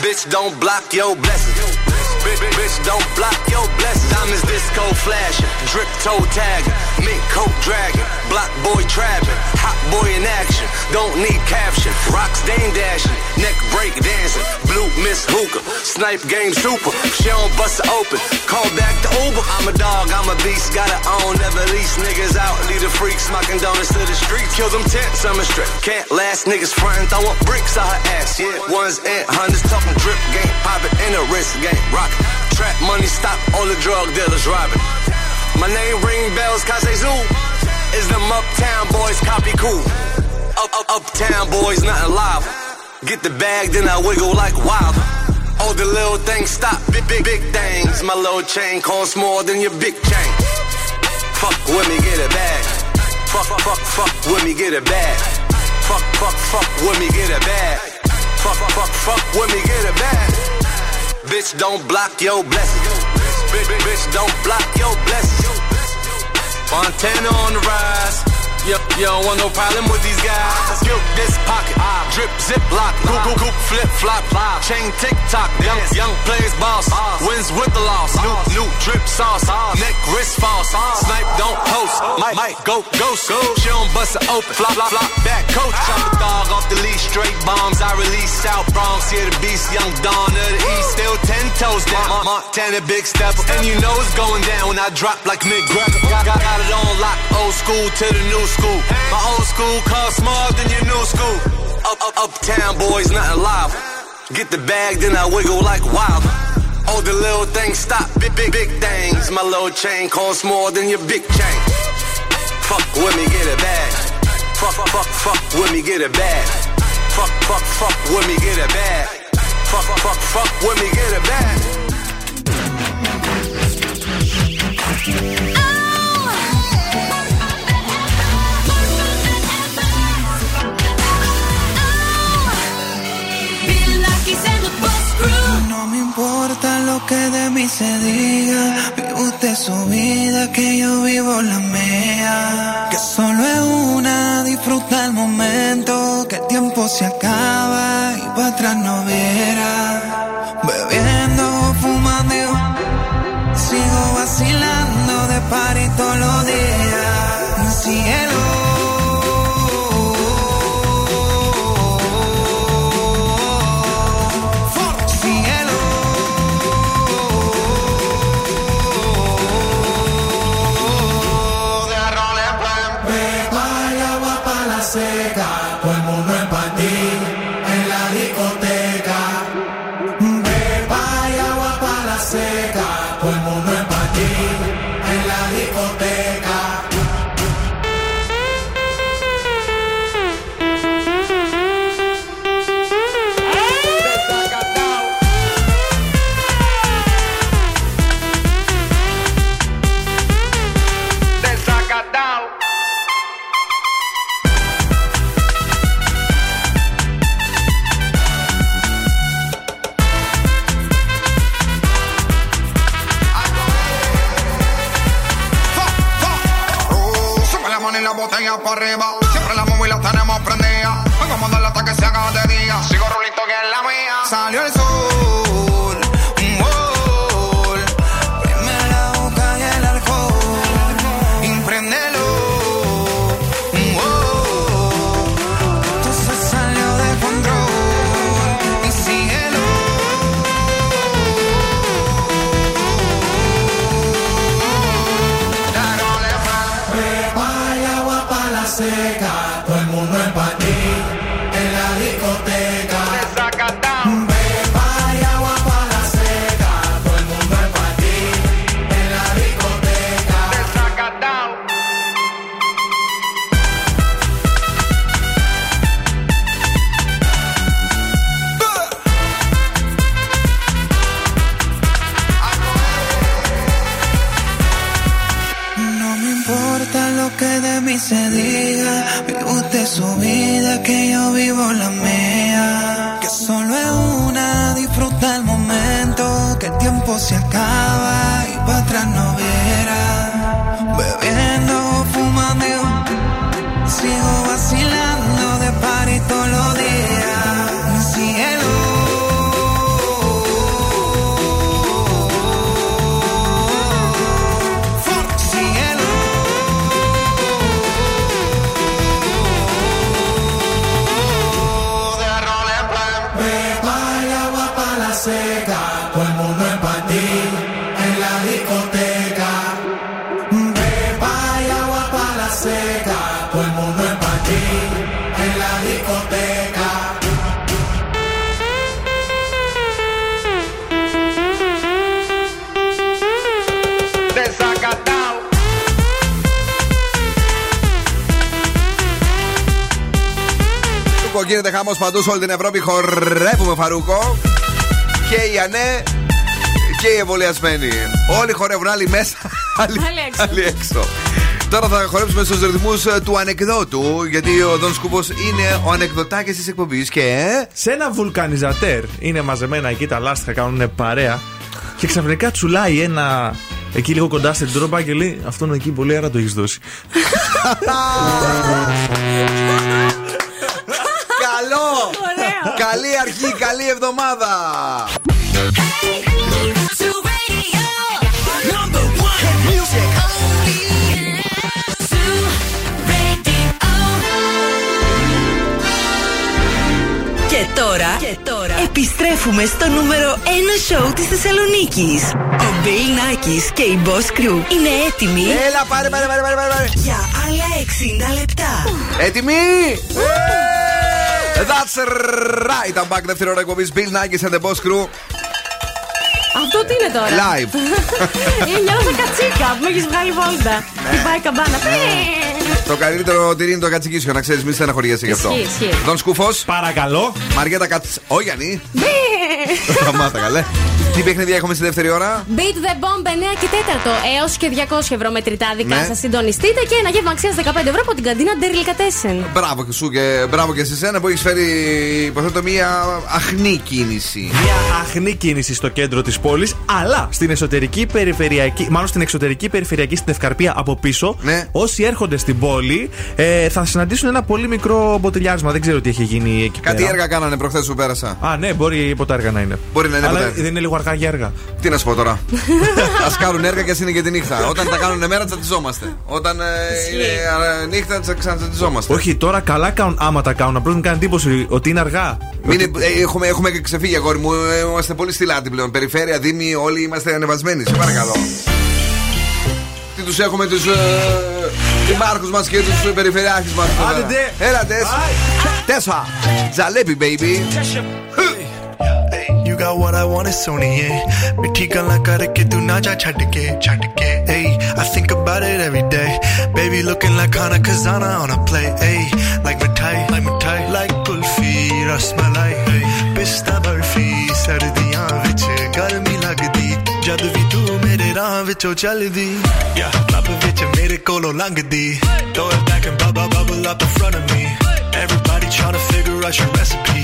Bitch, don't block your blessings. Bitch, bitch, don't block your blessings. Diamonds disco flashing, drip toe tagging, mink coat dragging, block boy trapping, hot boy in action. Don't need caption, rocks dame dashing, neck break dancing, blue miss hookah, snipe game super. She don't bust it open, call back the Uber. I'm a dog, I'm a beast, got it on, never lease niggas out, lead the freaks, knocking donuts to the street, kill them tents, I'm a strip. Can't last niggas frontin', throwin' bricks out her ass, yeah. Ones and hundreds, talking drip game, poppin' in a wrist game, rock. Trap money stop, all the drug dealers robbing. My name ring bells, Kase Zoo. It's them uptown boys, copy cool. Up, up, uptown boys, nothing live. Get the bag, then I wiggle like wild. All the little things stop, big, big, big things. My little chain costs more than your big chain. Fuck with me, get it bag. Fuck, fuck, fuck with me, get it back. Fuck, fuck, fuck with me, get it back. Fuck, fuck, fuck with me, get it back. Bitch, don't block your blessings. Bitch, bitch, bitch, don't block your blessings. Montana on the rise. Yep, you don't want no problem with these guys. Skip this pocket, ah, drip, zip, lock, goop, goop, goop, flip, flop, flop, chain, tick, tock, young, young plays boss, boss, wins with the loss, boss, new, new drip sauce, boss, neck, wrist, false, boss, snipe, don't post, boss, might, might, go, ghost, go, she don't bust it open, flop, flop, flop, back, coach, ah, chop the dog off the leash, straight bombs, I release, South Bronx, here the beast, young Don of the East, still ten toes down, Montana, big step, and you know it's going down when I drop like Mick Greger, got, got it on lock, old school to the new school. School. My old school cost more than your new school. Up, up, uptown boys, nothing live. Get the bag, then I wiggle like wild. Oh, the little things stop, big, big, big things. My little chain costs more than your big chain. Fuck with me, get it back. Fuck, fuck, fuck with me, get it back. Fuck, fuck, fuck with me, get it back. Fuck, fuck, fuck with me, get it back. No me importa lo que de mí se diga, vive usted su vida, que yo vivo la mía. Que solo es una, disfruta el momento, que el tiempo se acaba y para atrás no viera. Bebiendo, fumando, sigo vacilando de party todos los días. Mi cielo. Arriba. Siempre la móvil la tenemos prendida. Vengo a mandarla hasta que se haga de día. Sigo rulito que es la mía. Salió el sol, un gol. Prende la boca y el alcohol. Impréndelo, un gol. Esto se salió de control. Y síguelo. Ya no le va. Prepara el agua para la seca. Se diga, vive usted su vida, que yo vivo la mía. Que solo es una, disfruta el momento, que el tiempo se acaba y para atrás no verá. Bebiendo, fumando, sigo vacilando de party todos los días. Mi cielo. Γίνεται χαμός παντού σε όλη την Ευρώπη. Χορεύουμε, Φαρούκο. Και οι ανέ και οι εμβολιασμένοι. Όλοι χορεύουν, άλλοι μέσα, άλλοι, άλλοι έξω. Τώρα θα χορέψουμε στους ρυθμούς του ανεκδότου, γιατί ο Δον Σκούπος είναι ο ανεκδοτάκης της εκπομπής. Και σε ένα βουλκανιζατέρ είναι μαζεμένα εκεί τα λάστιχα, κάνουν παρέα. Και ξαφνικά τσουλάει ένα εκεί λίγο κοντά στην τρόμπα και λέει: αυτόν εκεί πολύ άρα το έχεις δώσει. Καλό! Καλή αρχή, καλή εβδομάδα! Και τώρα, και τώρα επιστρέφουμε στο νούμερο ένα σοου της Θεσσαλονίκης. Ο Bill Nakis και η Boss Crew είναι έτοιμοι. Έλα πάρε πάρε πάρε πάρε, πάρε. Για άλλα εξήντα λεπτά. Έτοιμοι! Yeah! That's right, I'm back, δεύτερη ώρα εκπομπής Bill Nakis and the Boss Crew. Αυτό τι είναι τώρα? Live. Είναι μια όσα κατσίκα που με έχεις βγάλει βόλτα. Τι πάει καμπάνα. Το καλύτερο τυρί είναι το κατσικίσιο, να ξέρεις, μη στεναχωριέσαι γι' αυτό. Δον Σκούφος. Παρακαλώ. Μαριέτα Κατσόγιαννη. Σταμάτα καλέ. Τι παιχνίδια έχουμε στη δεύτερη ώρα? Beat the Bomb εννιά και τέταρτο έως και διακόσια ευρώ μετρητά δικά ναι. σας. Συντονιστείτε και ένα γεύμα αξίας δεκαπέντε ευρώ από την καντίνα Delicatessen. Μπράβο σου και μπράβο και σε εσένα που έχεις φέρει, υποθέτω, μία αχνή κίνηση. Μία αχνή κίνηση στο κέντρο της πόλης, αλλά στην εσωτερική περιφερειακή, μάλλον στην εξωτερική περιφερειακή, στην Ευκαρπία από πίσω, ναι. όσοι έρχονται στην πόλη ε, θα συναντήσουν ένα πολύ μικρό μποτιλιάρισμα. Δεν ξέρω τι έχει γίνει εκεί. Κάτι πέρα. Έργα κάνανε προχθές που πέρασα. Α, ναι, μπορεί ποτά έργα να είναι. Μπορεί να είναι, αλλά δεν είναι λίγο αργά για έργα. Τι να σου πω τώρα. Ας κάνουν έργα και ας είναι και τη νύχτα. Όταν τα κάνουν μέρα τσατιζόμαστε. Όταν ε, είναι νύχτα ξανατσατιζόμαστε. Όχι, τώρα καλά κάνουν άμα τα κάνουν. Απλώς μου κάνει εντύπωση ότι είναι αργά. Μην ότι... ε, έχουμε, έχουμε ξεφύγει, αγόρι μου. Είμαστε πολύ στη λάτη πλέον. Περιφέρεια, Δήμη, όλοι είμαστε ανεβασμένοι. Σε παρακαλώ. Τι τους έχουμε τους δημάρχους ε, μας και τους περιφερειάρχους μας. Έλα τέσσα. Τζαλέπι, baby. Got what I want, it's only yeah. Mithi gala karke tu na ja chhod ke, chhod ke. Ay, I think about it every day. Baby looking like Hana Kazana on a play. Ay, like mithai, like mithai, like kulfi, rasmalai. Ay, pista barfi, sardiyan vich garmi lagdi. Jad vi tu mere raah vichon chaldi. Yeah, lap vich mere kolon langdi. Throw it back and bubble bubble up in front of me. Everybody tryna figure out your recipe.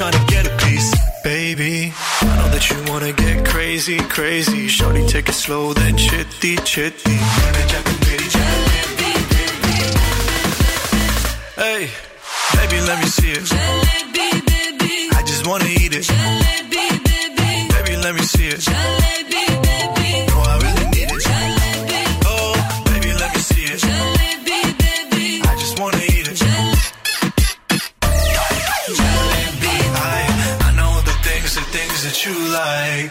Trying to get a piece, baby. I know that you wanna get crazy, crazy. Shorty, take it slow, then chitty, chitty. Hey, baby, let me see it. I just wanna eat it. Baby, let me see it. No, I really need it. Oh, baby, let me see it. I just wanna eat it. Things that you like.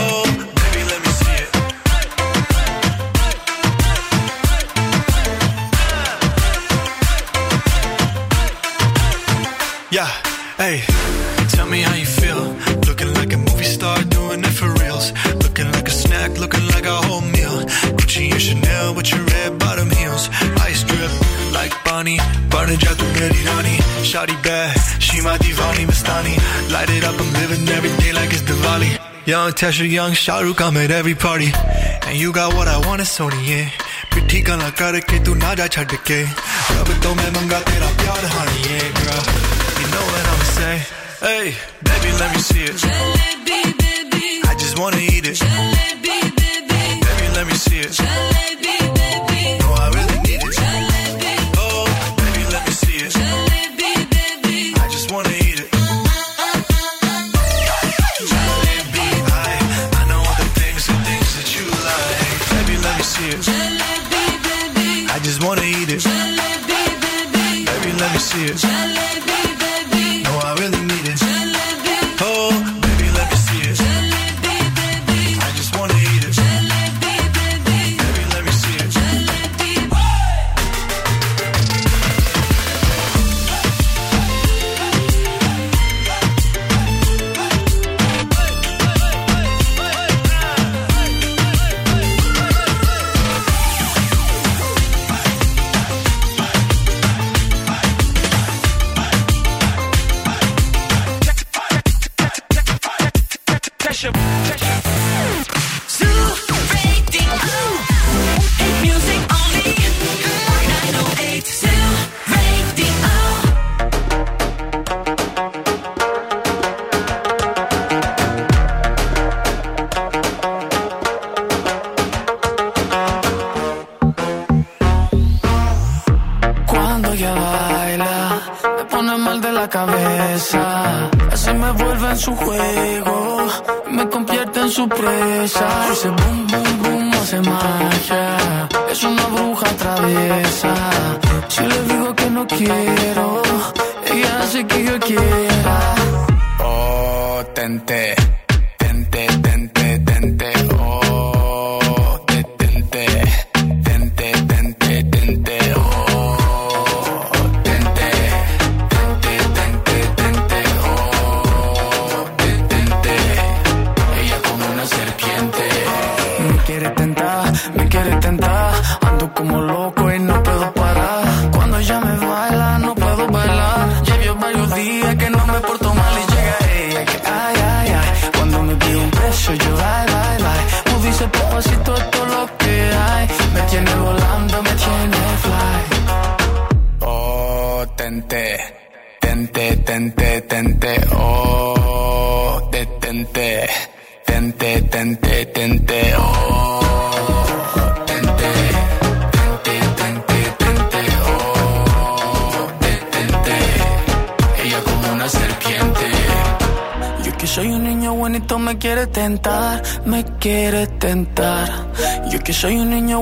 Oh, baby, let me see it. Yeah, hey, tell me how you feel. Looking like a movie star, doing it for reals. Looking like a snack, looking like a whole meal. Gucci and Chanel with your red bottom heels. Ice drip like Bonnie. Burn it, drop the dirty honey. Shawty bad, she my divani Bastani. Light it up, I'm living every day like it's Diwali. Young Tesha, young Shah Rukh, I'm at every party. And you got what I want, it's only yeah. Pithi gala karke tu na ja chhod ke. Rab to main manga tera pyar honey, yeah girl. You know what I'ma say? Hey, baby, let me see it. Jalebi, baby, I just wanna eat it. Jalebi, let me see it. Jalebi, baby. No, I really need it. Jalebi, oh, baby, let me see it. Jalebi, baby. I just wanna eat it. Jalebi, I, I know all the things, the things that you like. Baby, let me see it. Jalebi, baby. I just wanna eat it. Jalebi, baby. Baby, let me see it. Jalebi, baby. No, I really need it. Jalebi, oh, baby, let me see it. Jalebi, baby. I just wanna su juego, me convierte en su presa. Ese boom, boom, boom hace magia, es una bruja traviesa. Si le digo que no quiero, ella hace que yo quiera. Oh, tente, tente, tente, tente. Oh, tente, tente, tente, tente. Como loco y no puedo parar. Cuando ella me baila no puedo bailar. Ya vio varios días que no me porto mal y llega ella que ay, ay, ay. Cuando me pide un beso yo ay, ay, ay. Tú dices papacito esto es lo que hay. Me tiene volando, me tiene fly. Oh, tente, tente, tente, tente. Oh, detente, tente, tente, tente. Oh, soy un niño bonito, me quiere tentar, me quiere tentar. Yo que soy un niño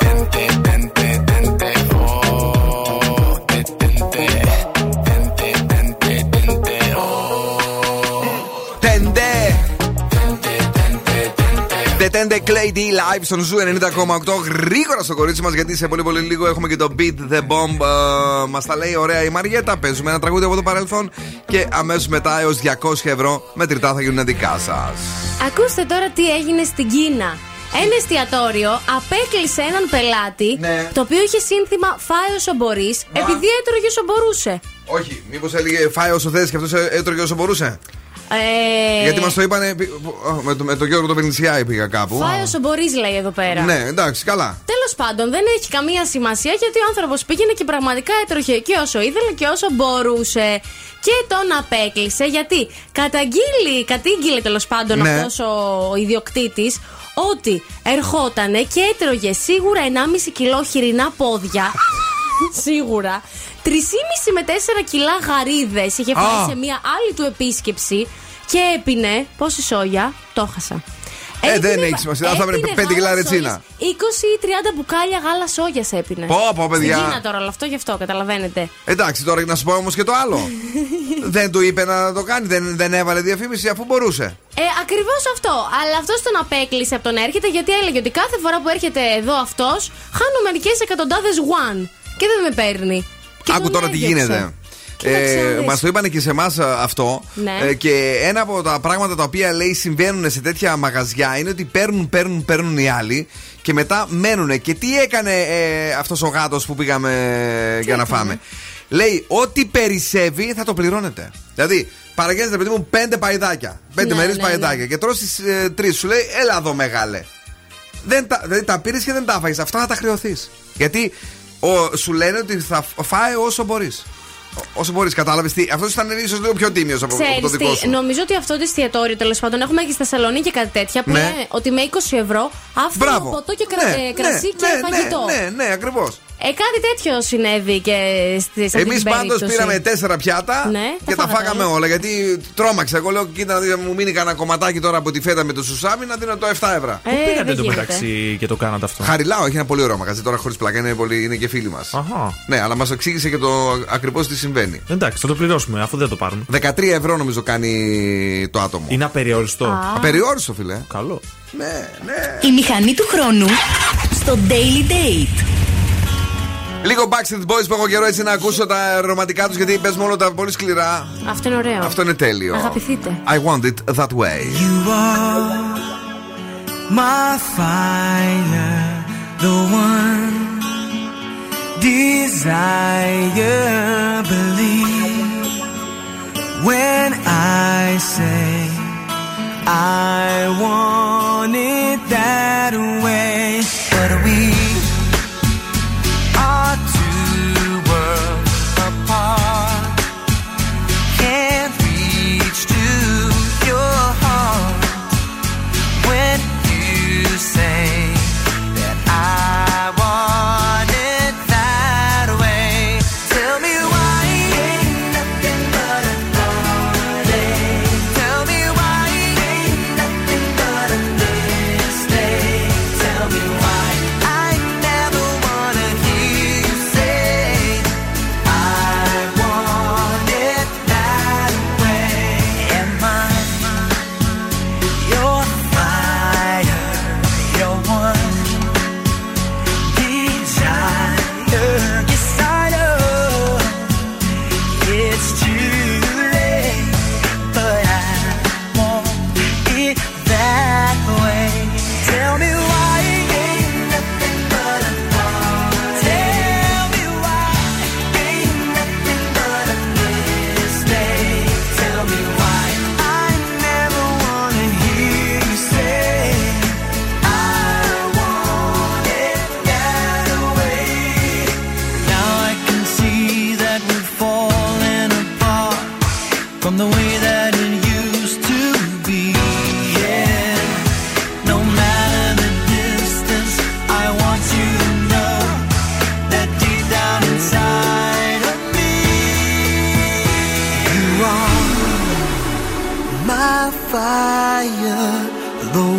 tente, tente, tente. Oh, te tente. Τέντε Clay Live στον Ζου ενενήντα κόμμα οκτώ. Γρήγορα στο κορίτσι μας, γιατί σε πολύ πολύ λίγο έχουμε και το Beat the Bomb. Uh, μας τα λέει ωραία η Μαριέτα. Παίζουμε ένα τραγούδι από το παρελθόν και αμέσως μετά έως διακόσια ευρώ μετρητά θα γίνουν δικά σας. Ακούστε τώρα τι έγινε στην Κίνα. Ένα εστιατόριο απέκλεισε έναν πελάτη, ναι, το οποίο είχε σύνθημα «Φάε όσο μπορείς», επειδή έτρωγε όσο μπορούσε. Όχι, μήπως έλεγε «Φάε όσο θες» και αυτός έτρωγε όσο μπορούσε. Ε... Γιατί μας το είπανε. Με τον το Γιώργο τον Πεννησιάη πήγα κάπου. Φάει όσο μπορείς, λέει εδώ πέρα. Ναι, εντάξει, καλά. Τέλος πάντων, δεν έχει καμία σημασία, γιατί ο άνθρωπος πήγαινε και πραγματικά έτρωχε και όσο ήθελε και όσο μπορούσε. Και τον απέκλεισε, γιατί καταγγείλει, κατήγγειλε τέλος πάντων, ναι, αυτός ο ιδιοκτήτης, ότι ερχότανε και έτρωγε σίγουρα ενάμιση κιλό χοιρινά πόδια. Σίγουρα. τρία κόμμα πέντε με τέσσερα κιλά γαρίδες είχε φάει oh. σε μια άλλη του επίσκεψη και έπινε. Πόση σόγια, το χάσα. Ε, έπινε, δεν έχει σημασία, θα έπρεπε πέντε κιλά ρετσίνα. είκοσι ή τριάντα μπουκάλια γάλα σόγιας έπινε. Πω, πω, παιδιά. Συγγίνα τώρα, αλλά αυτό γι' αυτό, καταλαβαίνετε. Εντάξει, τώρα να σου πω όμως και το άλλο. Δεν του είπε να το κάνει, δεν, δεν έβαλε διαφήμιση αφού μπορούσε. Ε, ακριβώς αυτό. Αλλά αυτός τον απέκλεισε από τον έρχεται, γιατί έλεγε ότι κάθε φορά που έρχεται εδώ αυτός, χάνω μερικές εκατοντάδες γουάν και δεν με παίρνει. Άκου τώρα τι γίνεται. Ε, μας το είπανε και σε εμάς αυτό, ναι, ε, και ένα από τα πράγματα τα οποία λέει συμβαίνουν σε τέτοια μαγαζιά είναι ότι παίρνουν, παίρνουν, παίρνουν οι άλλοι και μετά μένουν. Και τι έκανε ε, αυτός ο γάτος που πήγαμε τι για να έκανε? φάμε. Λέει, ό,τι περισσεύει θα το πληρώνετε. Δηλαδή, παραγγέλνετε παιδί μου πέντε παϊδάκια, πέντε ναι, μερίες ναι, παϊδάκια, ναι, και τρώσεις ε, τρεις. Σου λέει, έλα εδώ μεγάλε. Δεν τα, δηλαδή τα πήρες και δεν τα έφαγες. Αυτά θα τα χρεωθείς. Γιατί ο, σου λένε ότι θα φάει όσο μπορείς. Όσο μπορείς, κατάλαβες τι. Αυτός ήταν ίσως λίγο πιο τίμιος από, από το δικό σου. Νομίζω ότι αυτό το εστιατόριο, τέλος πάντων, έχουμε και στη Θεσσαλονίκη και κάτι τέτοια. Που ναι, είναι ότι με είκοσι ευρώ άφησε ποτό και κρα... ναι, κρασί ναι, και ναι, φαγητό. Ναι, ναι, ναι, ακριβώς. Ε, κάτι τέτοιο συνέβη και στις αρχές. Εμείς πάντως πήραμε τέσσερα πιάτα, ναι, και τα φάγαμε όλα. όλα. Γιατί τρόμαξα. Εγώ λέω: κοίτα, να μου μείνει κανένα κομματάκι τώρα από τη φέτα με το σουσάμι να δίνω το επτά ευρώ. Ε, Πού πήγατε το μεταξύ και το κάνατε αυτό? Χαριλάω, έχει ένα πολύ ωραίο μαγαζί τώρα χωρίς πλάκα. Είναι, πολύ, είναι και φίλοι μας. Ναι, αλλά μας εξήγησε και το ακριβώς τι συμβαίνει. Εντάξει, θα το πληρώσουμε αφού δεν το πάρουμε. δεκατρία ευρώ νομίζω κάνει το άτομο. Είναι απεριόριστο. Απεριόριστο, φιλέ. Καλό. Ναι, ναι. Η μηχανή του χρόνου στο Daily Date. Λίγο Backstreet Boys που έχω καιρό έτσι να ακούσω τα ρομαντικά τους, γιατί πες μόνο τα πολύ σκληρά. Αυτό είναι ωραίο. Αυτό είναι τέλειο. Αγαπηθείτε. I want it that way. You are my fire, the one desire, believe when I say I want it that way. But we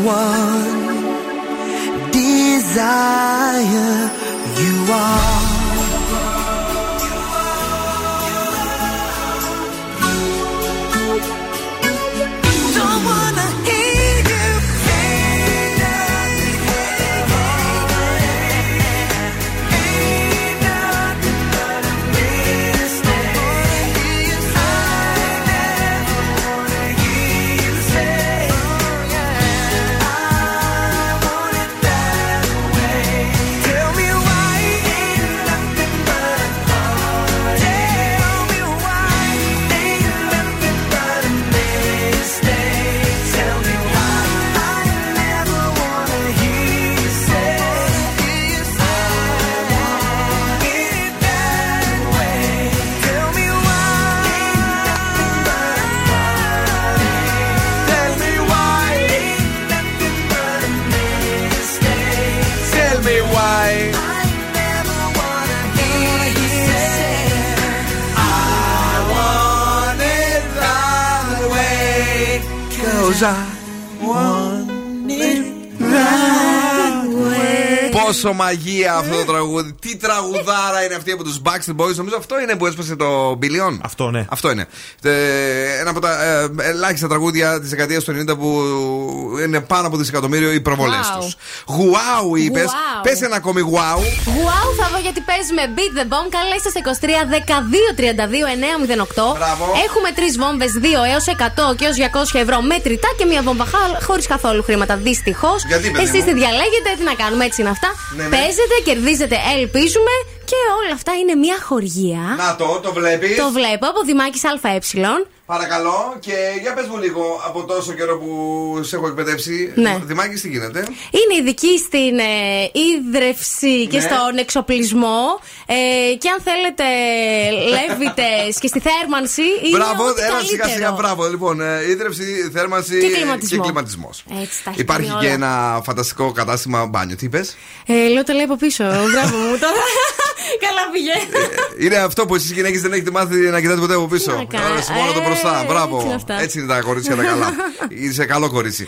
one desire, you are. Don't wanna hear you say no, ain't nothing but a mistake. Don't wanna hear you say, I never wanna hear you say, oh yeah, I want it that way. Tell me why ain't nothing but a party. Tell me why ain't nothing but a mistake. Tell me why I never wanna hear you say, I want it that way. Tell me why ain't nothing but a party. Tell me why ain't nothing but a mistake. Tell me why I never wanna hear you say, I want it that way. 'Cause I want it that way. Πόσο μαγεία αυτό το τραγούδι. Τι τραγουδάρα είναι αυτή από τους Backstreet Boys. Νομίζω αυτό είναι που έσπασε το Billion. Αυτό, ναι. Αυτό είναι. Ε, ένα από τα ε, ελάχιστα τραγούδια της δεκαετίας του ενενήντα που είναι πάνω από δισεκατομμύριο οι προβολές Wow. τους. Γουάου είπες. Wow. Πες ένα ακόμη γουάου. Γουάου θα δω γιατί παίζουμε Beat the Bomb. Καλά είστε στα είκοσι τρία δεκαέξι τριάντα δύο εννιακόσια οκτώ. Μπράβο. Έχουμε τρεις βόμβες δύο έως εκατό και έως διακόσια ευρώ μετρητά και μία βόμβα χωρίς καθόλου χρήματα. Δυστυχώς. Εσείς τη διαλέγετε, τι να κάνουμε, έτσι είναι αυτά. Ναι, ναι. Παίζετε, κερδίζετε, ελπίζουμε. Και όλα αυτά είναι μια χοργία. Να το, το βλέπεις. Το βλέπω από Δημάκης ΑΕ. Παρακαλώ, και για πες μου λίγο από τόσο καιρό που σε έχω εκπαιδεύσει. Ναι. Δημάκης, τι γίνεται? Είναι ειδική στην ε, ίδρυυση, ναι, και στον εξοπλισμό. Ε, και αν θέλετε, λέβητες και στη θέρμανση. Μπράβο, ένα σιγά σιγά, μπράβο. Λοιπόν, ε, ίδρυυση, θέρμανση και, και κλιματισμός. Έτσι, τα υπάρχει και όλα. Ένα φανταστικό κατάστημα μπάνιο. Τι είπες? Ε, λέω το λέει από πίσω. Μπράβο μου τώρα. Καλά πηγαίνει. Είναι αυτό που εσείς γυναίκες δεν έχετε μάθει να κοιτάτε ποτέ από πίσω. Ωραία, μόνο το μπροστά. Μπράβο. Έτσι είναι τα κορίτσια τα καλά. Είσαι καλό κορίτσι.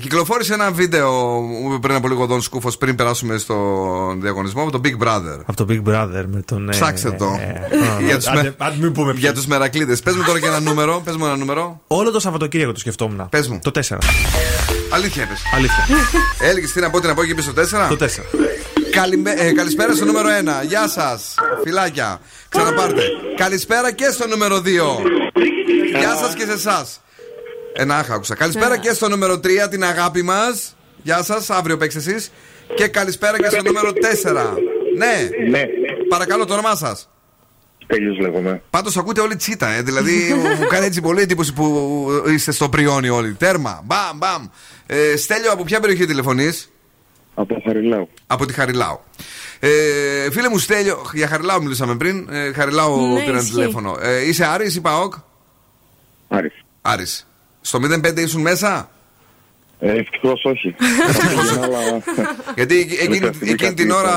Κυκλοφόρησε ένα βίντεο πριν από λίγο τον Σκούφος, πριν περάσουμε στον διαγωνισμό, από τον Big Brother. Από τον Big Brother με τον. Ψάξτε το. Για τους μερακλείδες. Πες μου τώρα και ένα νούμερο. Πες μου ένα νούμερο. Όλο το Σαββατοκύριακο το σκεφτόμουν. Πες μου. Το τέσσερα. Αλήθεια πες. Έλεγε τι να πω, τι να πω και πει στο τέσσερα. Το τέσσερα. Καλημέ... Ε, καλησπέρα στο νούμερο ένα. Γεια σας. Φιλάκια. Ξαναπάρτε. Καλησπέρα και στο νούμερο δύο. Γεια σας και σε εσάς. Ένα άχα άκουσα. Καλησπέρα και στο νούμερο τρία, την αγάπη μας. Γεια σας. Αύριο παίξτε εσείς. Και καλησπέρα και στο νούμερο τέσσερα. Ναι. Ναι. Παρακαλώ το όνομά σας. Τέλειος λέγομαι. Πάντως ακούτε όλη τσίτα. Ε. Δηλαδή μου κάνει έτσι πολύ εντύπωση που είστε στο πριόνι όλοι. Τέρμα. Μπαμ, μπαμ. Ε, Στέλιο, από ποια περιοχή τηλεφωνείς? Από Χαριλάου. Από τη Χαριλάου. Ε, φίλε μου Στέλιο, για Χαριλάου μιλούσαμε πριν. Ε, Χαριλάου πήραν, ναι, τηλέφωνο. Ε, είσαι Άρης ή ΠΑΟΚ? Άρης. Άρης. Στο μηδέν πέντε ήσουν μέσα? Ε, ευτυχώς όχι. Γιατί εκείνη, εκείνη την ώρα,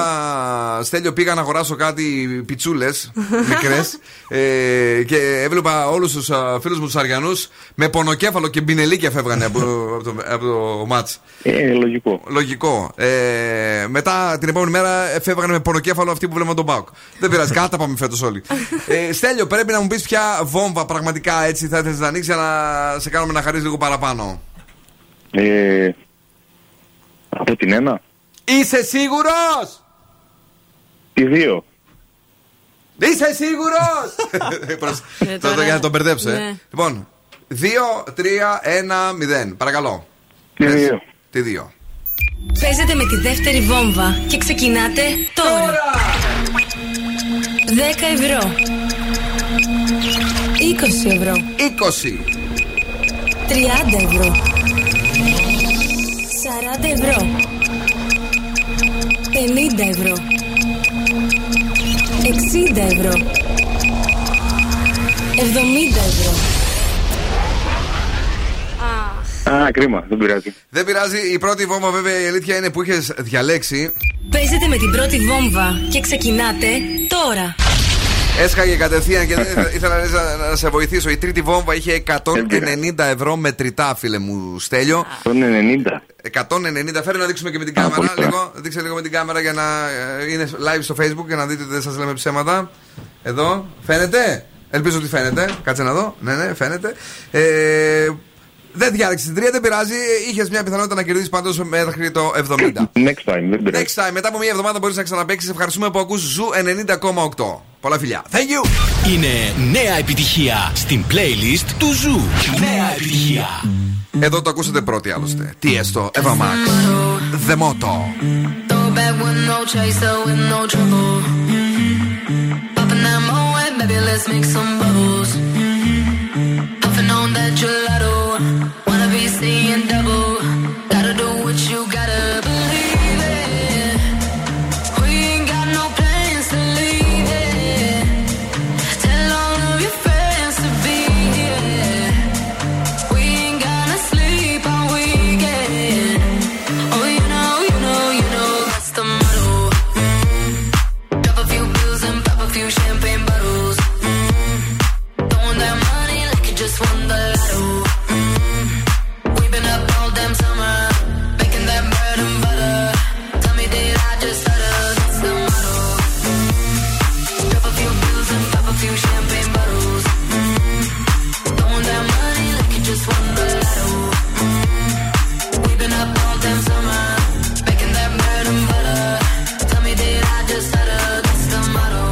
Στέλιο, πήγα να αγοράσω κάτι πιτσούλες μικρές ε, και έβλεπα όλους τους φίλους μου τους Αριανούς με πονοκέφαλο και μπινελίκια φεύγανε από, από το, από το μάτς. Ε, λογικό. Λογικό. Ε, μετά την επόμενη μέρα φεύγανε με πονοκέφαλο αυτοί που βλέπουν τον ΠΑΟΚ. Δεν πειράζει, καλά τα πάμε φέτος όλοι. Ε, Στέλιο, πρέπει να μου πεις ποια βόμβα πραγματικά έτσι θα ήθελες να ανοίξεις για να σε κάνουμε να χαρίσεις λίγο παραπάνω. Ε, από την ένα. Είσαι σίγουρος? Τη δύο. Είσαι σίγουρος? Τώρα για να τον μπερδέψω. Λοιπόν, δύο, τρία, ένα, μηδέν. Παρακαλώ. Τη δύο. Παίζετε με τη δεύτερη βόμβα και ξεκινάτε τώρα. δέκα ευρώ, είκοσι ευρώ, είκοσι, τριάντα ευρώ, σαράντα ευρώ, πενήντα ευρώ, εξήντα ευρώ, εβδομήντα ευρώ. Α, κρίμα, δεν πειράζει. Δεν πειράζει, η πρώτη βόμβα βέβαια η αλήθεια είναι που είχες διαλέξει. Παίζετε με την πρώτη βόμβα και ξεκινάτε τώρα. Έσχαγε κατευθείαν και δεν ήθελα να, να σε βοηθήσω. Η τρίτη βόμβα είχε εκατόν ενενήντα ευρώ μετρητά, φίλε μου, Στέλιο. εκατόν ενενήντα. εκατόν ενενήντα. Φέρε να δείξουμε και με την κάμερα. Λίγο, δείξε λίγο με την κάμερα για να είναι live στο Facebook και να δείτε ότι δεν σας λέμε ψέματα. Εδώ. Φαίνεται. Ελπίζω ότι φαίνεται. Κάτσε να δω. Ναι, ναι, φαίνεται. Ε, δεν διάλεξε την τρία, δεν πειράζει. Είχες μια πιθανότητα να κερδίσεις πάντως μέχρι το εβδομήντα. Next time, Next time. Μετά από μια εβδομάδα μπορείς να ξαναπαίξεις. Ευχαριστούμε που ακούς Ζου ενενήντα κόμμα οκτώ. Πολλά φιλιά. Thank you. Είναι νέα επιτυχία στην playlist του Ζου. Νέα επιτυχία. Εδώ το ακούσατε πρώτοι άλλωστε. Τι έστω, Εύα Μαξ. Δεμότο. Baby, let's make some bubbles. Puffin' on that gelato. Wanna be seeing double. Gotta do what you gotta believe in. We ain't got no plans to leave it. Tell all of your friends to be here. We ain't gonna sleep all weekend. Oh, you know, you know, you know that's the motto. Mm-hmm. Drop a few pills and pop a few champagne bottles. Won the lotto. Mm-hmm. We've been up all damn summer, making that bread and butter. Tell me, did I just stutter? That's the motto. Mm-hmm. Drop a few pills and pop a few champagne bottles. Mm-hmm. Throwing that money like you just won the lotto. Mm-hmm. We've been up all damn summer, making that bread and butter. Tell me, did I just stutter? That's the motto.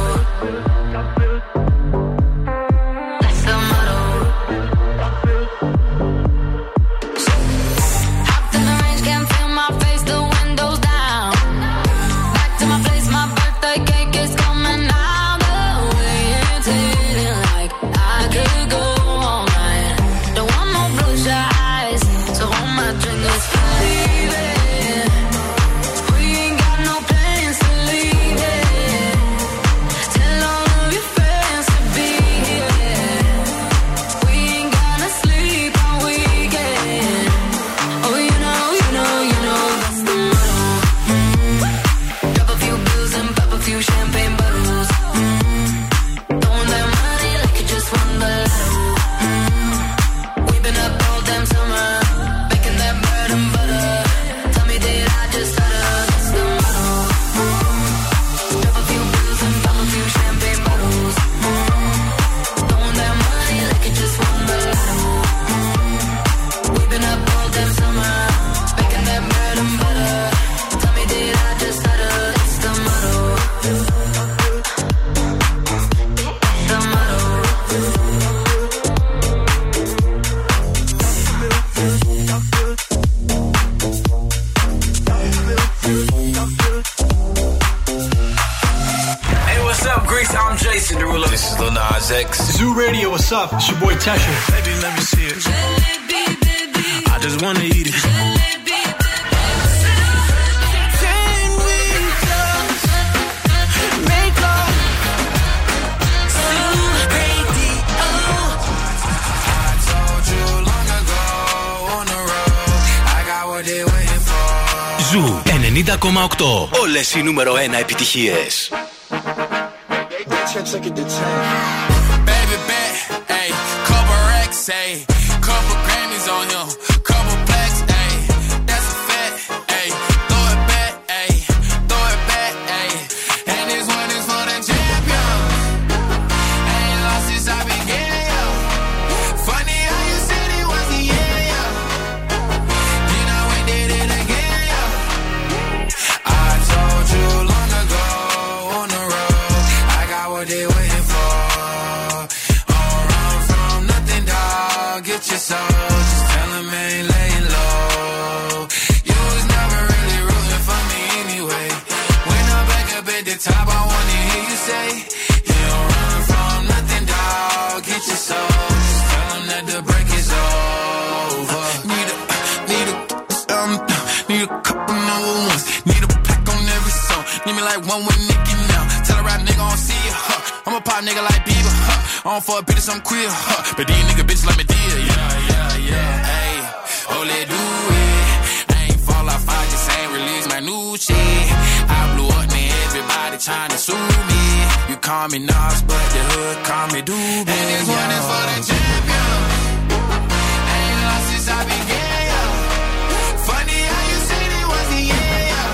Zoo Radio, what's up? It's your boy Tesha. Baby, let me see it. Jalebi, baby. I just wanna eat it. Jalebi, baby. Can we just make love? Zoo Radio. I told you long ago on the road. I got what they waiting for. Zoo ενενήντα κόμμα οκτώ. Όλες οι νούμερο ένα επιτυχίες. Baby bet, ayy, couple racks, ayy, couple Grammys on him, couple plaques, ayy, that's a fact, ayy, throw it back, ayy, throw it back, ayy, and this one is for the champion, ain't lost since I began, yo, funny how you said it was the end, yo, you know we did it again, yo, I told you long ago on the road, I got what they waiting for. So just tell him I ain't laying low. You was never really rooting for me anyway. When I'm back up at the top, I wanna hear you say, you don't run from nothing, dog. Get your soul. Just tell him that the break is over. Need a, need a, um, need a couple number ones. Need a pack on every song. Need me like one with Nicki now. Tell a rap nigga on Sia, huh? I'm a pop nigga like Bieber, huh? On for a bitch, I'm queer, huh? But these nigga bitch let me. Yeah, yeah, yeah, ayy, oh, let's do it. I ain't fall off, I just ain't release my new shit. I blew up, man, everybody tryna sue me. You call call me Nas, but the hood call me Doobie. And this one is for the champion. I ain't lost since I began. Funny how you said it wasn't, yeah, yeah.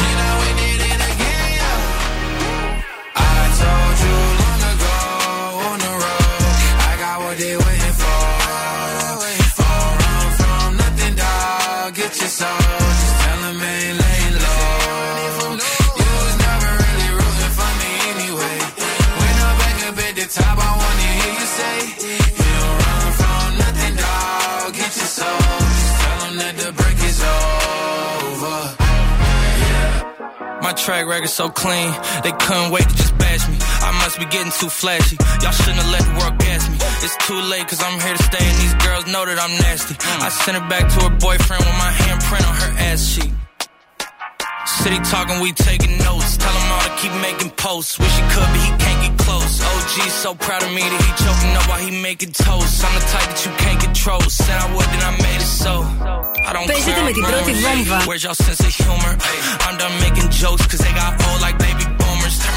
Then I went did it again, yeah. I told you long ago on the road, I got what they waiting for. For run from nothing, dog. Get your soul. Just tell them I ain't laying low. You was never really rooting for me anyway. When I'm back up at the top, I wanna hear you say, you don't run from nothing, dog. Get your soul. That the break is over. Yeah. My track record's so clean, they couldn't wait to just bash me. I must be getting too flashy. Y'all shouldn't have let the world gas me. It's too late, cause I'm here to stay, and these girls know that I'm nasty. Mm. I sent it back to her boyfriend with my handprint on her ass cheek. City talking, we taking notes. Tell him all to keep making posts. Wish he could, but he can't get close. O G's so proud of me that he choking up while he making toast. I'm the type that you can't control. Said I would, then I made it so. I don't care. Where's your sense of humor? I'm done making jokes, cause they got old like baby boomers. Turn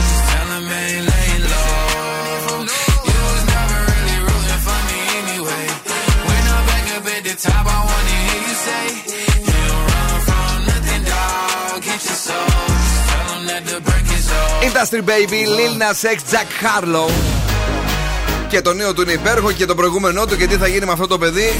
Just tell them I ain't laying low. You was never really rooting for me anyway. When I'm back up at the top, I wanna hear you say, you don't run from nothing, dog. Get your soul. Just tell them that the break is over. Industry Baby, Lil Nas X, Jack Harlow. Και το νέο του είναι υπέροχο και το προηγούμενό του. Και τι θα γίνει με αυτό το παιδί,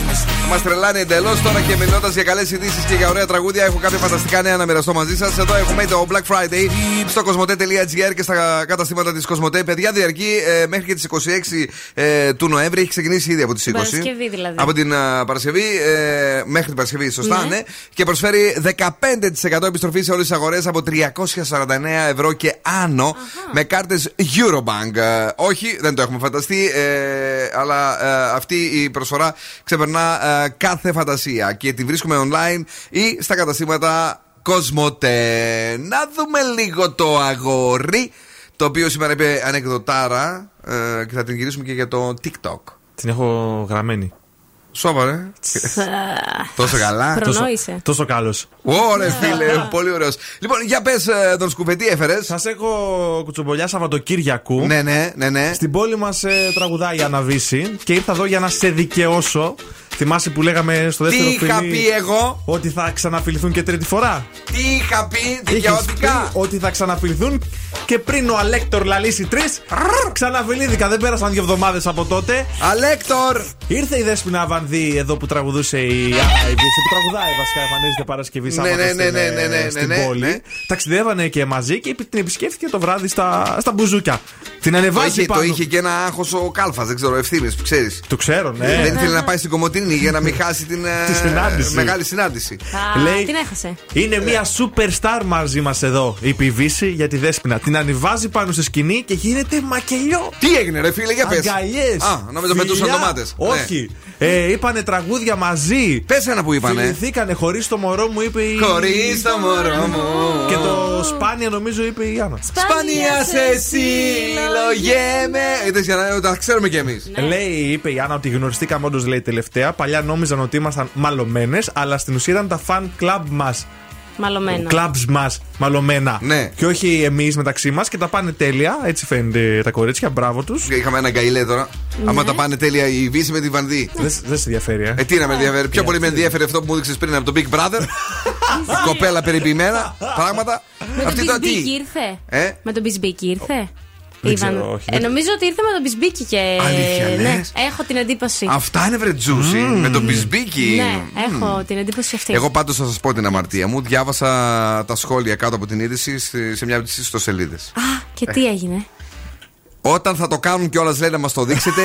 μας τρελάνει εντελώς. Τώρα και μιλώντας για καλές ειδήσεις και για ωραία τραγούδια, έχω κάποια φανταστικά νέα να μοιραστώ μαζί σας. Εδώ έχουμε το Black Friday στο κοσμοτέ τελεία τζι άρ και στα καταστήματα της Κοσμοτέ. Παιδιά, διαρκεί ε, μέχρι και τις είκοσι έξι ε, του Νοέμβρη. Έχει ξεκινήσει ήδη από τις είκοσι. Παρασκευή δηλαδή. Από την uh, Παρασκευή ε, μέχρι την Παρασκευή, σωστά, ναι. ναι. Και προσφέρει δεκαπέντε τοις εκατό επιστροφή σε όλες τις αγορές από τριακόσια σαράντα εννέα ευρώ και άνω. Αχα. Με κάρτες Eurobank. Ε, όχι, δεν το έχουμε φανταστεί. Ε, αλλά ε, αυτή η προσφορά ξεπερνά ε, κάθε φαντασία και τη βρίσκουμε online ή στα καταστήματα Cosmote. Να δούμε λίγο το αγόρι, το οποίο σήμερα είπε ανεκδοτάρα ε, και θα την γυρίσουμε και για το TikTok. Την έχω γραμμένη. Σοβαρά. Τόσο καλά. Προνόησε. Τόσο καλός. Ωραία, φίλε. Πολύ ωραίος. Λοιπόν, για πες τον Σκουφέ, τι έφερες. Σας έχω κουτσομπολιά Σαββατοκύριακου. Ναι, ναι, ναι. Στην πόλη μας τραγουδάει η Αναβίση και ήρθα εδώ για να σε δικαιώσω. Θυμάσαι που λέγαμε στο δεύτερο φιλί. Τι είχα πει εγώ. Ότι θα ξαναφιληθούν και τρίτη φορά. Τι είχα πει δικαιωτικά. Ότι θα ξαναφιληθούν και πριν ο Αλέκτορ λαλήσει τρεις. Ξαναφιλήθηκα. Δεν πέρασαν δύο εβδομάδες από τότε. Αλέκτορ. Ήρθε η Δέσποινα Βανδύ εδώ που τραγουδούσε η Άιβη. Που τραγουδάει βασικά. Εμφανίζεται Παρασκευή Σάββατο στην πόλη. Ταξιδεύανε και μαζί και την επισκέφθηκε το βράδυ στα μπουζούκια. Την ανεβάζει πάνω. Το είχε και ένα άγχος ο Κάλφας. Δεν ξέρω, Ευθύμης που ξέρεις. Το ξέρω, ναι. Δεν ήθελε να πάει στην Κομωτινή για να μην χάσει την συνάντηση. Μεγάλη συνάντηση. Α, λέει, την έχασε. Είναι μια super star μαζί μας εδώ. Η Πιβίση για τη Δέσποινα. Την ανεβάζει πάνω στη σκηνή και γίνεται μακελιό. Τι έγινε, ρε φίλε, για πες. Αγκαλιές. Α, νόμιζα πετούσαν ντομάτες. Όχι. Ναι. Ε, είπανε τραγούδια μαζί. Πες ένα που είπανε. Φιληθήκανε. Χωρίς το μωρό μου, είπε η. Χωρίς το μωρό μου. Και το σπάνια, νομίζω, είπε η Άννα. Σπάνια σε συλλογέμαι. Τα ξέρουμε κι εμείς. Λέει, είπε η Άννα ότι γνωριστήκαμε όντως, λέει, τελευταία. Παλιά νόμιζαν ότι ήμασταν μαλωμένες, αλλά στην ουσία ήταν τα fan club μας. Μαλωμένα. Clubs μας, μαλωμένα. Ναι. Και όχι εμείς μεταξύ μας, και τα πάνε τέλεια. Έτσι φαίνεται τα κορίτσια, μπράβο τους. Είχαμε ένα γκαιλέ τώρα. Ναι. Άμα τα πάνε τέλεια, η Βύση με τη Βανδύ. Ναι. Δεν δε σε ενδιαφέρει, ε. ε τι να με ενδιαφέρει. Πιο πολύ με ενδιαφέρει αυτό που μου έδειξες πριν από το Big Brother. Κοπέλα περιποιημένα πράγματα. Με αυτή το τι. Ε? Με τον Μπισμπίκι ήρθε. Ξέρω, ε, νομίζω ότι ήρθε με τον Μπισμπίκι και. Αλήθεια, ναι. Ναι, έχω την εντύπωση. Αυτά είναι βρε τζούσι, mm. με τον Μπισμπίκι. Ναι, mm. έχω την εντύπωση αυτή. Εγώ πάντως θα σας πω την αμαρτία μου. Διάβασα τα σχόλια κάτω από την είδηση σε μια από τις ιστοσελίδες. Α, και ε. τι έγινε. Όταν θα το κάνουν κιόλας, λέει, να μας το δείξετε.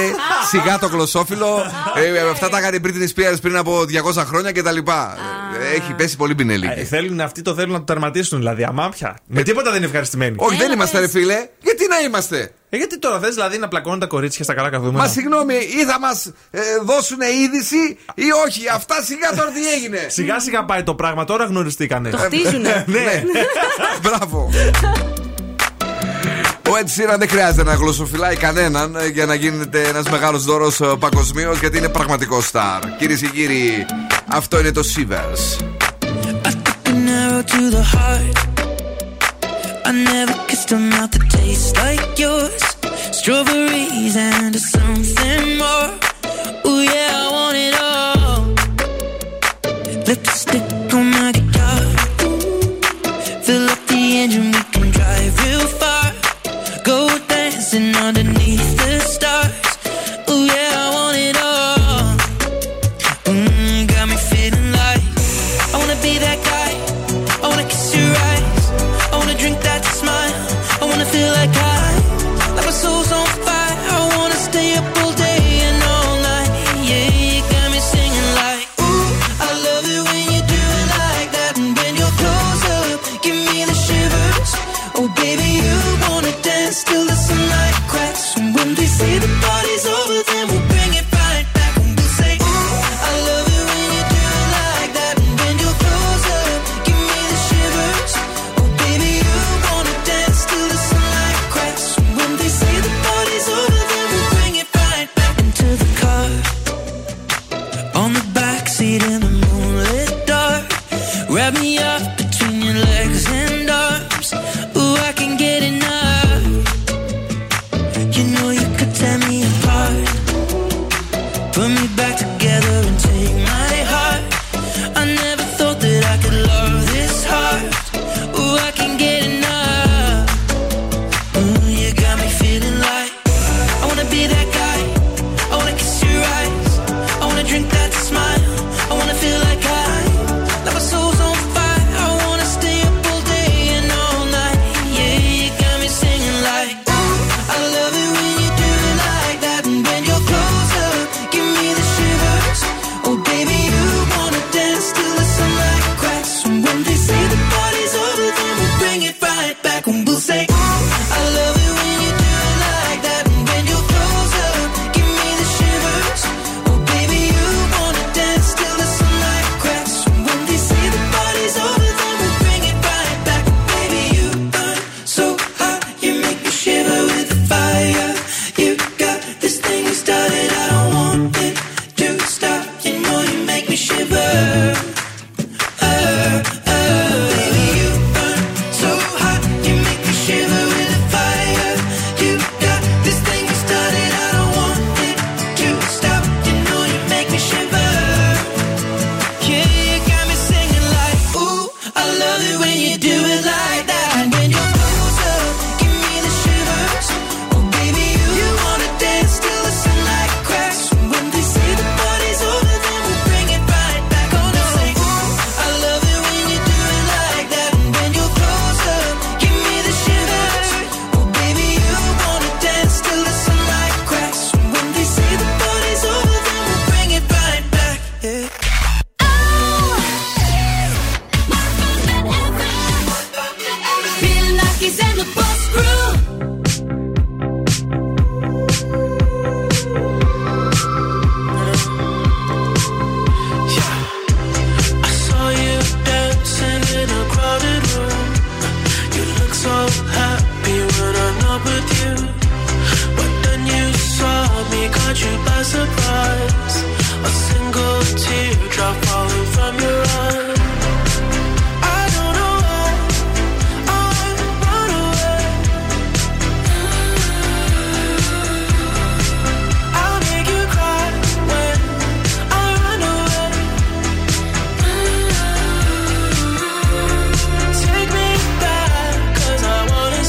Σιγά το γλωσσόφυλλο. ε, αυτά τα έκανε πριν την Σπίαρ πριν από διακόσια χρόνια κτλ. Έχει πέσει πολύ πινελίκη. Θέλουν αυτοί, το θέλουν να το τερματίσουν, δηλαδή. Αμάπια. Με τίποτα δεν είναι ευχαριστημένοι. Όχι, δεν είμαστε, ρε φίλε. Γιατί να είμαστε. Ε, γιατί τώρα θες δηλαδή να πλακώνουν τα κορίτσια στα καλά καθούμενα. Μα συγγνώμη, ή θα μας ε, δώσουν είδηση ή όχι. Αυτά σιγά τώρα τι έγινε. Σιγά σιγά πάει το πράγμα, τώρα γνωριστήκανε. Το χτίζουνε. Ναι. Μπράβο. Ο Ed Sheeran δεν χρειάζεται να γλωσσοφυλάει κανέναν για να γίνεται ένας μεγάλος δώρος παγκοσμίως, γιατί είναι πραγματικό στάρ. Κυρίες και κύριοι, αυτό είναι το Shivers. I never kissed a mouth that tastes like yours. Strawberries and something more. Ooh yeah, I want it all. Lipstick on my guitar. Fill up the engine, we can drive real far. Go dancing underneath the stars. Ooh yeah, I want it all. Mmm, got me feeling like I wanna be that guy. I wanna kiss your eyes. I wanna drink that smile. I wanna feel like I, like my soul's on fire. I wanna stay up all day and all night. Yeah, you got me singing like ooh, I love it when you do it like that. And when you're close up, give me the shivers. Oh baby, you wanna dance till the sunlight cracks. And when they say the party's over, then we'll bring it right back. And we'll say ooh, I love it when you do it like that. And when you're close up, give me the shivers. Oh baby, you wanna dance till the sunlight cracks. And when they say the party's over, then we'll bring it right back. Into the car, on the backseat in the moonlit dark. Wrap me up between your legs and arms. Ooh, I can get enough. You know you could tear me apart. Put me back together and take my heart. I never thought that I could love this hard. Ooh, I can get enough. Ooh, you got me feeling like I wanna be that guy. I wanna kiss your eyes. I wanna drink that smile. I wanna feel like I, like my soul's on fire. I wanna stay up all day and all night. Yeah, you got me singing like ooh, I love it when you do it like that. And when you're close up, give me the shivers. Oh baby, you wanna dance till the sunlight cracks. And when they say the party's over, then we'll bring it right back. And we'll say ooh, I love it when you do it like that. And when you're close up, give me the shivers. Oh baby, you wanna dance till the sunlight cracks. And when they say the party's over, then we'll bring it right back. Baby, you burn so hot, you make me shiver with the fire. You got this thing we started, I don't want it to stop. You know you make me shiver. Uh, uh. Baby, you burn so hot, you make me shiver with the fire. You got this thing we started, I don't want it to stop. You know you make me shiver. Yeah, you got me singing like ooh, I love it when you do it like that. And when you're close up, give me the shivers. Oh baby, you, you wanna dance till the sunlight cracks. When they say the party's over, then we'll bring it right back. Oh no, say ooh, I love it when you do it like that. And when you're close up, give me the shivers. Oh baby, you wanna dance till the sunlight cracks. When they say the party's over, then we'll bring it right back. Yeah. Bill Nakis and the Boss Crew. Yeah. I saw you dancing in a crowded room. You look so happy when I'm not with you. But then you saw me, caught you by surprise. A single teardrop falling from your eye. I don't know why I run away. I'll make you cry when I run away. Take me back, 'cause I wanna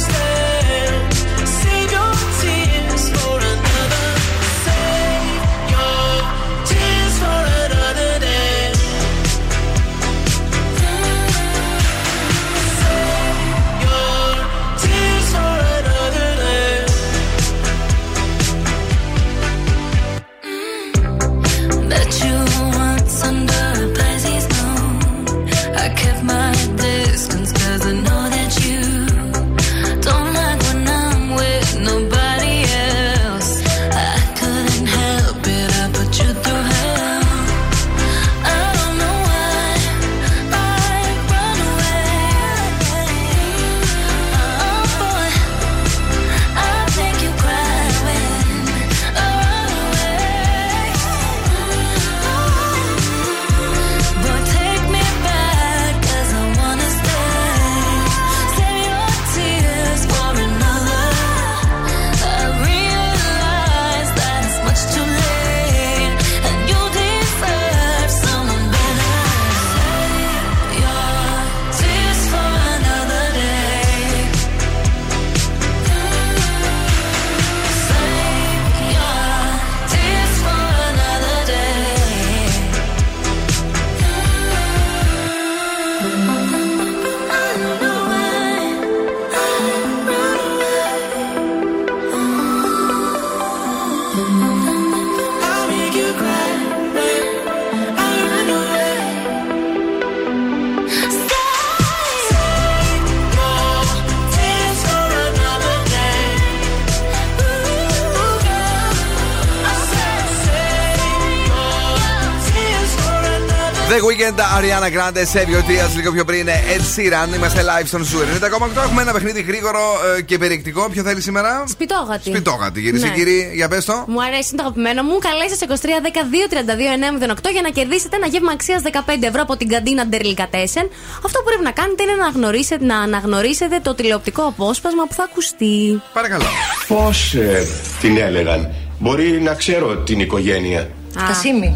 The Weekend, Ariana Grande, Σέβιο Τίας, λίγο πιο πριν είναι Ed Sheeran. Είμαστε live στον Zoo ενενήντα κόμμα οκτώ. Έχουμε ένα παιχνίδι γρήγορο ε, και περιεκτικό. Ποιο θέλει σήμερα? Σπιτόγατη. Σπιτόγατη, κυρίε και κύριοι, για πες το. Μου αρέσει, είναι το αγαπημένο μου. Καλέστε είκοσι τρία δέκα δύο τριάντα δύο εννιακόσια οκτώ για να κερδίσετε ένα γεύμα αξίας δεκαπέντε ευρώ από την καντίνα Delicatessen. Αυτό που πρέπει να κάνετε είναι να, να αναγνωρίσετε το τηλεοπτικό απόσπασμα που θα ακουστεί. Παρακαλώ. Πώς ε, την έλεγαν? Μπορεί να ξέρω την οικογένεια. Κασίμη.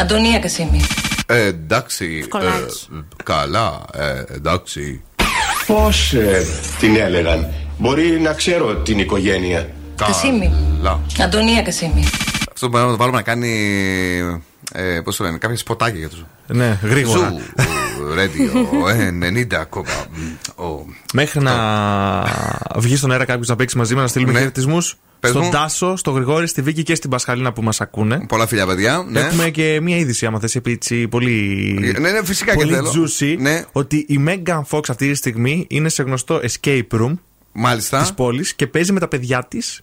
Αντωνία Κασίμη. Ε, εντάξει, ε, καλά, ε, εντάξει. Πώς ε, την έλεγαν? Μπορεί να ξέρω την οικογένεια. Κασίμη. Αντωνία Κασίμη. Αυτό που να βάλουμε να κάνει, ε, πώς το λένε, κάποια σποτάκια για τους. Ναι, γρήγορα. Ζου Radio ενενήντα κόμμα οκτώ. Μέχρι να βγει στον αέρα κάποιος να παίξει μαζί μας, να στείλουμε χαιρετισμούς. Στον Τάσο, στον Γρηγόρη, στη Βίκη και στην Πασχαλίνα που μας ακούνε. Πολλά φιλιά, παιδιά. Ναι. Έχουμε και μία είδηση, άμα θες, έτσι πολύ. Ναι, ναι, φυσικά πολύ και θέλω. Ναι. Ότι η Megan Fox αυτή τη στιγμή είναι σε γνωστό escape room της πόλης και παίζει με τα παιδιά της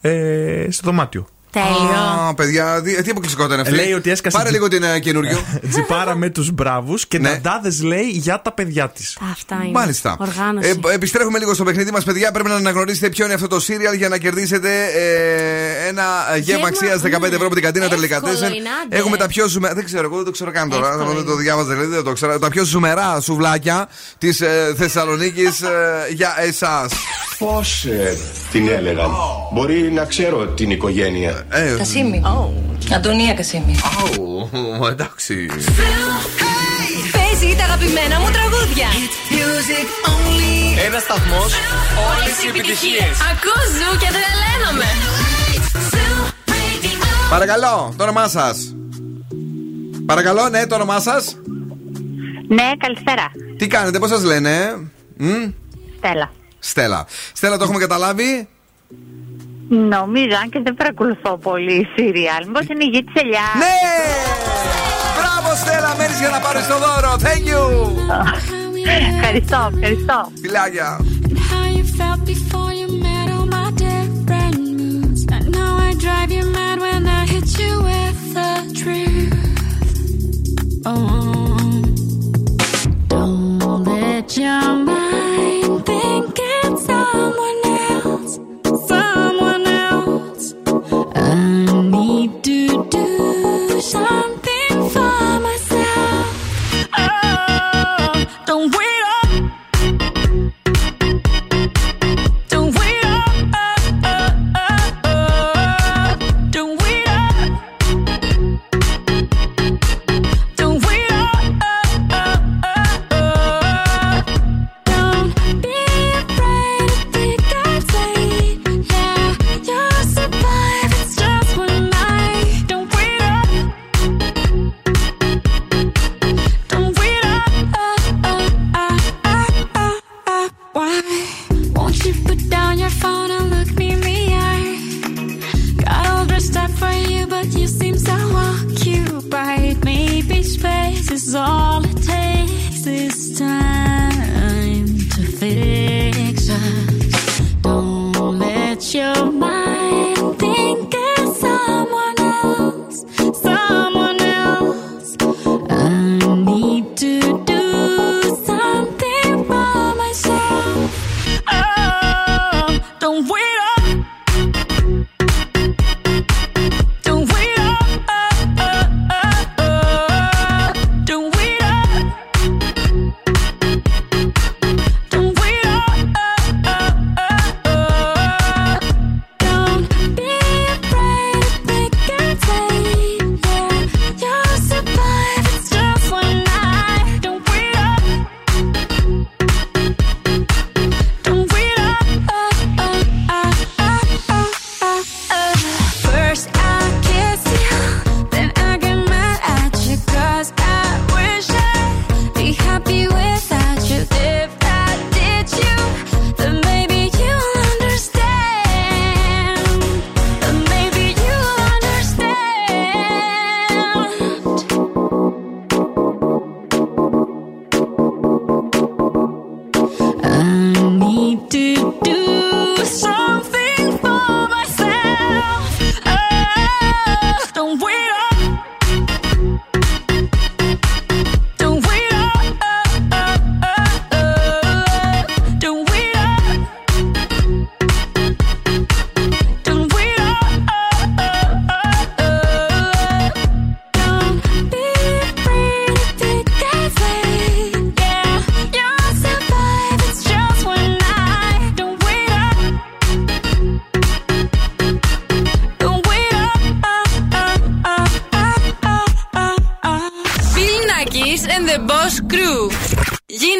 ε, στο δωμάτιο. Τέλειο. Oh, παιδιά, τι αποκλειστικότητα είναι αυτή. Λέει ότι έσκασε. Πάρε λίγο την καινούριο. Τζιπάρα με τους μπράβους και ταντάδες, λέει, για τα παιδιά της. Αυτά είναι. Μάλιστα. Οργάνωση. Ε, επιστρέφουμε λίγο στο παιχνίδι μας, παιδιά. Πρέπει να αναγνωρίσετε ποιο είναι αυτό το σύριαλ για να κερδίσετε ε, ένα γεύμα αξίας δεκαπέντε ευρώ από την καντίνα Delicatessen. Έχουμε τα πιο ζουμερά. Δεν ξέρω, εγώ δεν το ξέρω καν τώρα. Δεν το διάβαζα, δηλαδή δεν το ξέρω. Τα πιο ζουμερά σουβλάκια της ε, Θεσσαλονίκης ε, για εσάς. Πώς ε, την έλεγαν? Oh. Μπορεί να ξέρω την οικογένεια. Ε, Κασίμη. Oh. Αντωνία Κασίμη. Oh, εντάξει. Παίζει τα αγαπημένα μου τραγούδια. Ένα σταθμός, όλες οι επιτυχίες. Ακούς Ζου και τρελαίνομαι. Παρακαλώ, το όνομά σας. Παρακαλώ, ναι, το όνομά σας. Ναι, καλησπέρα. Τι κάνετε, πώς σας λένε? Στέλλα. Στέλλα. Στέλλα, το έχουμε καταλάβει. Νομίζω, αν και δεν παρακολουθώ πολύ σύριαλ, μήπως είναι η γη της Ελιάς. Ναι! Μπράβο, Στέλλα, μένεις για να πάρεις το δώρο. Thank you! Ευχαριστώ, ευχαριστώ. Φιλάκια. Someone else. I need to do something for myself. Oh, don't wait.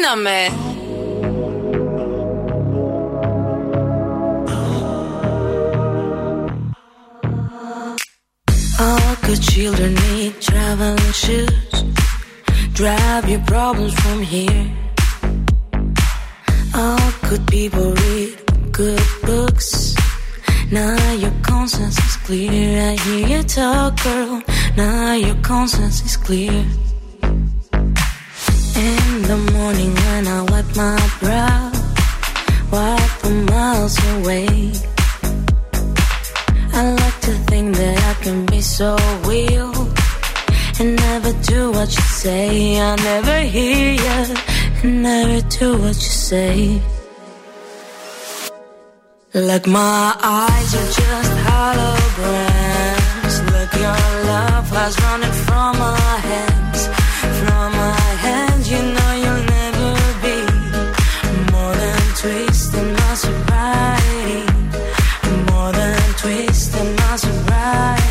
Μείναμε. All good children need traveling shoes. Drive your problems from here. All good people read good books. Now your conscience is clear. I hear you talk, girl. Now your conscience is clear. In the morning when I wipe my brow, wipe from miles away. I like to think that I can be so real and never do what you say. I never hear you and never do what you say. Like my eyes are just holograms. Look, your love has running from my hands, from my hands. You know you'll never be more than twisting my sobriety, more than twisting my sobriety.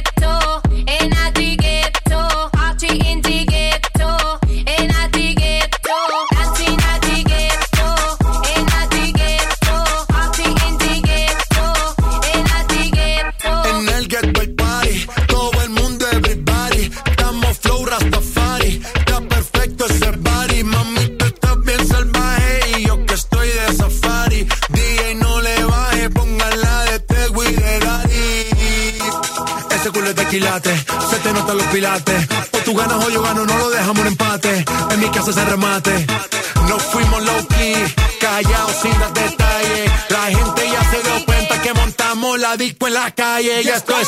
Se te notan los pilates. O tú ganas o yo gano, no lo dejamos un empate. En mi casa se remate. Nos fuimos low key, callados sin dar detalles. La gente ya se dio cuenta que montamos la disco en la calle. Y esto es.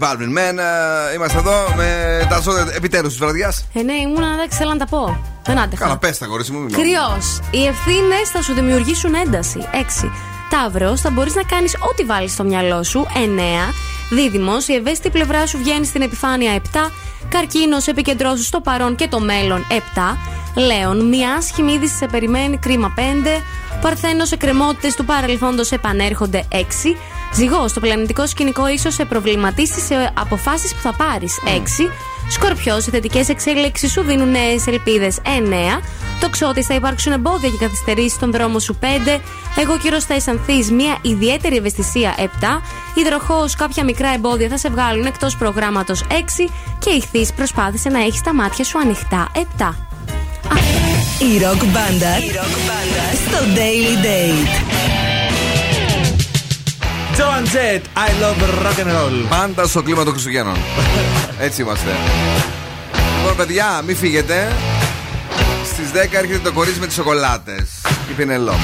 Balvin, man, uh, είμαστε εδώ με τα ζώδια επιτέλους της βραδιάς. Ε, ναι, ήμουν εντάξει, θέλω να τα πω. Δεν άντεχα. Καλά, πες τα, κορίτσι μου. Κρυός. Οι ευθύνες θα σου δημιουργήσουν ένταση. έξι. Ταύρος. Θα μπορείς να κάνεις ό,τι βάλεις στο μυαλό σου. εννιά. Δίδυμος. Η ευαίσθητη πλευρά σου βγαίνει στην επιφάνεια. επτά. Καρκίνος. Επικεντρώσου στο παρόν και το μέλλον. επτά. Λέων. Μια άσχημη είδηση σε περιμένει. Κρίμα. πέντε. Παρθένος. Εκκρεμότητες του παρελθόντος επανέρχονται. έξι. Ζυγός, το πλανητικό σκηνικό ίσως σε προβληματίσει σε αποφάσεις που θα πάρεις. έξι. Σκορπιός, οι θετικές εξέλιξεις σου δίνουν νέες ελπίδες. εννιά. Τοξότης, θα υπάρξουν εμπόδια και καθυστερήσεις στον δρόμο σου. πέντε. Εγώ καιρός, θα αισθανθείς μια ιδιαίτερη ευαισθησία. επτά. Υδροχόος, κάποια μικρά εμπόδια θα σε βγάλουν εκτός προγράμματος. έξι. Και ηχθείς, προσπάθησε να έχεις τα μάτια σου ανοιχτά. επτά. Η ροκ μπάντα στο Daily Date. Joan Jett, I love rock and roll. Πάντα στο κλίμα των Χριστουγέννων. Έτσι είμαστε. Λοιπόν, παιδιά, μην φύγετε. Στις δέκα έρχεται το κορίτσι με τις σοκολάτες. Η Πινελό.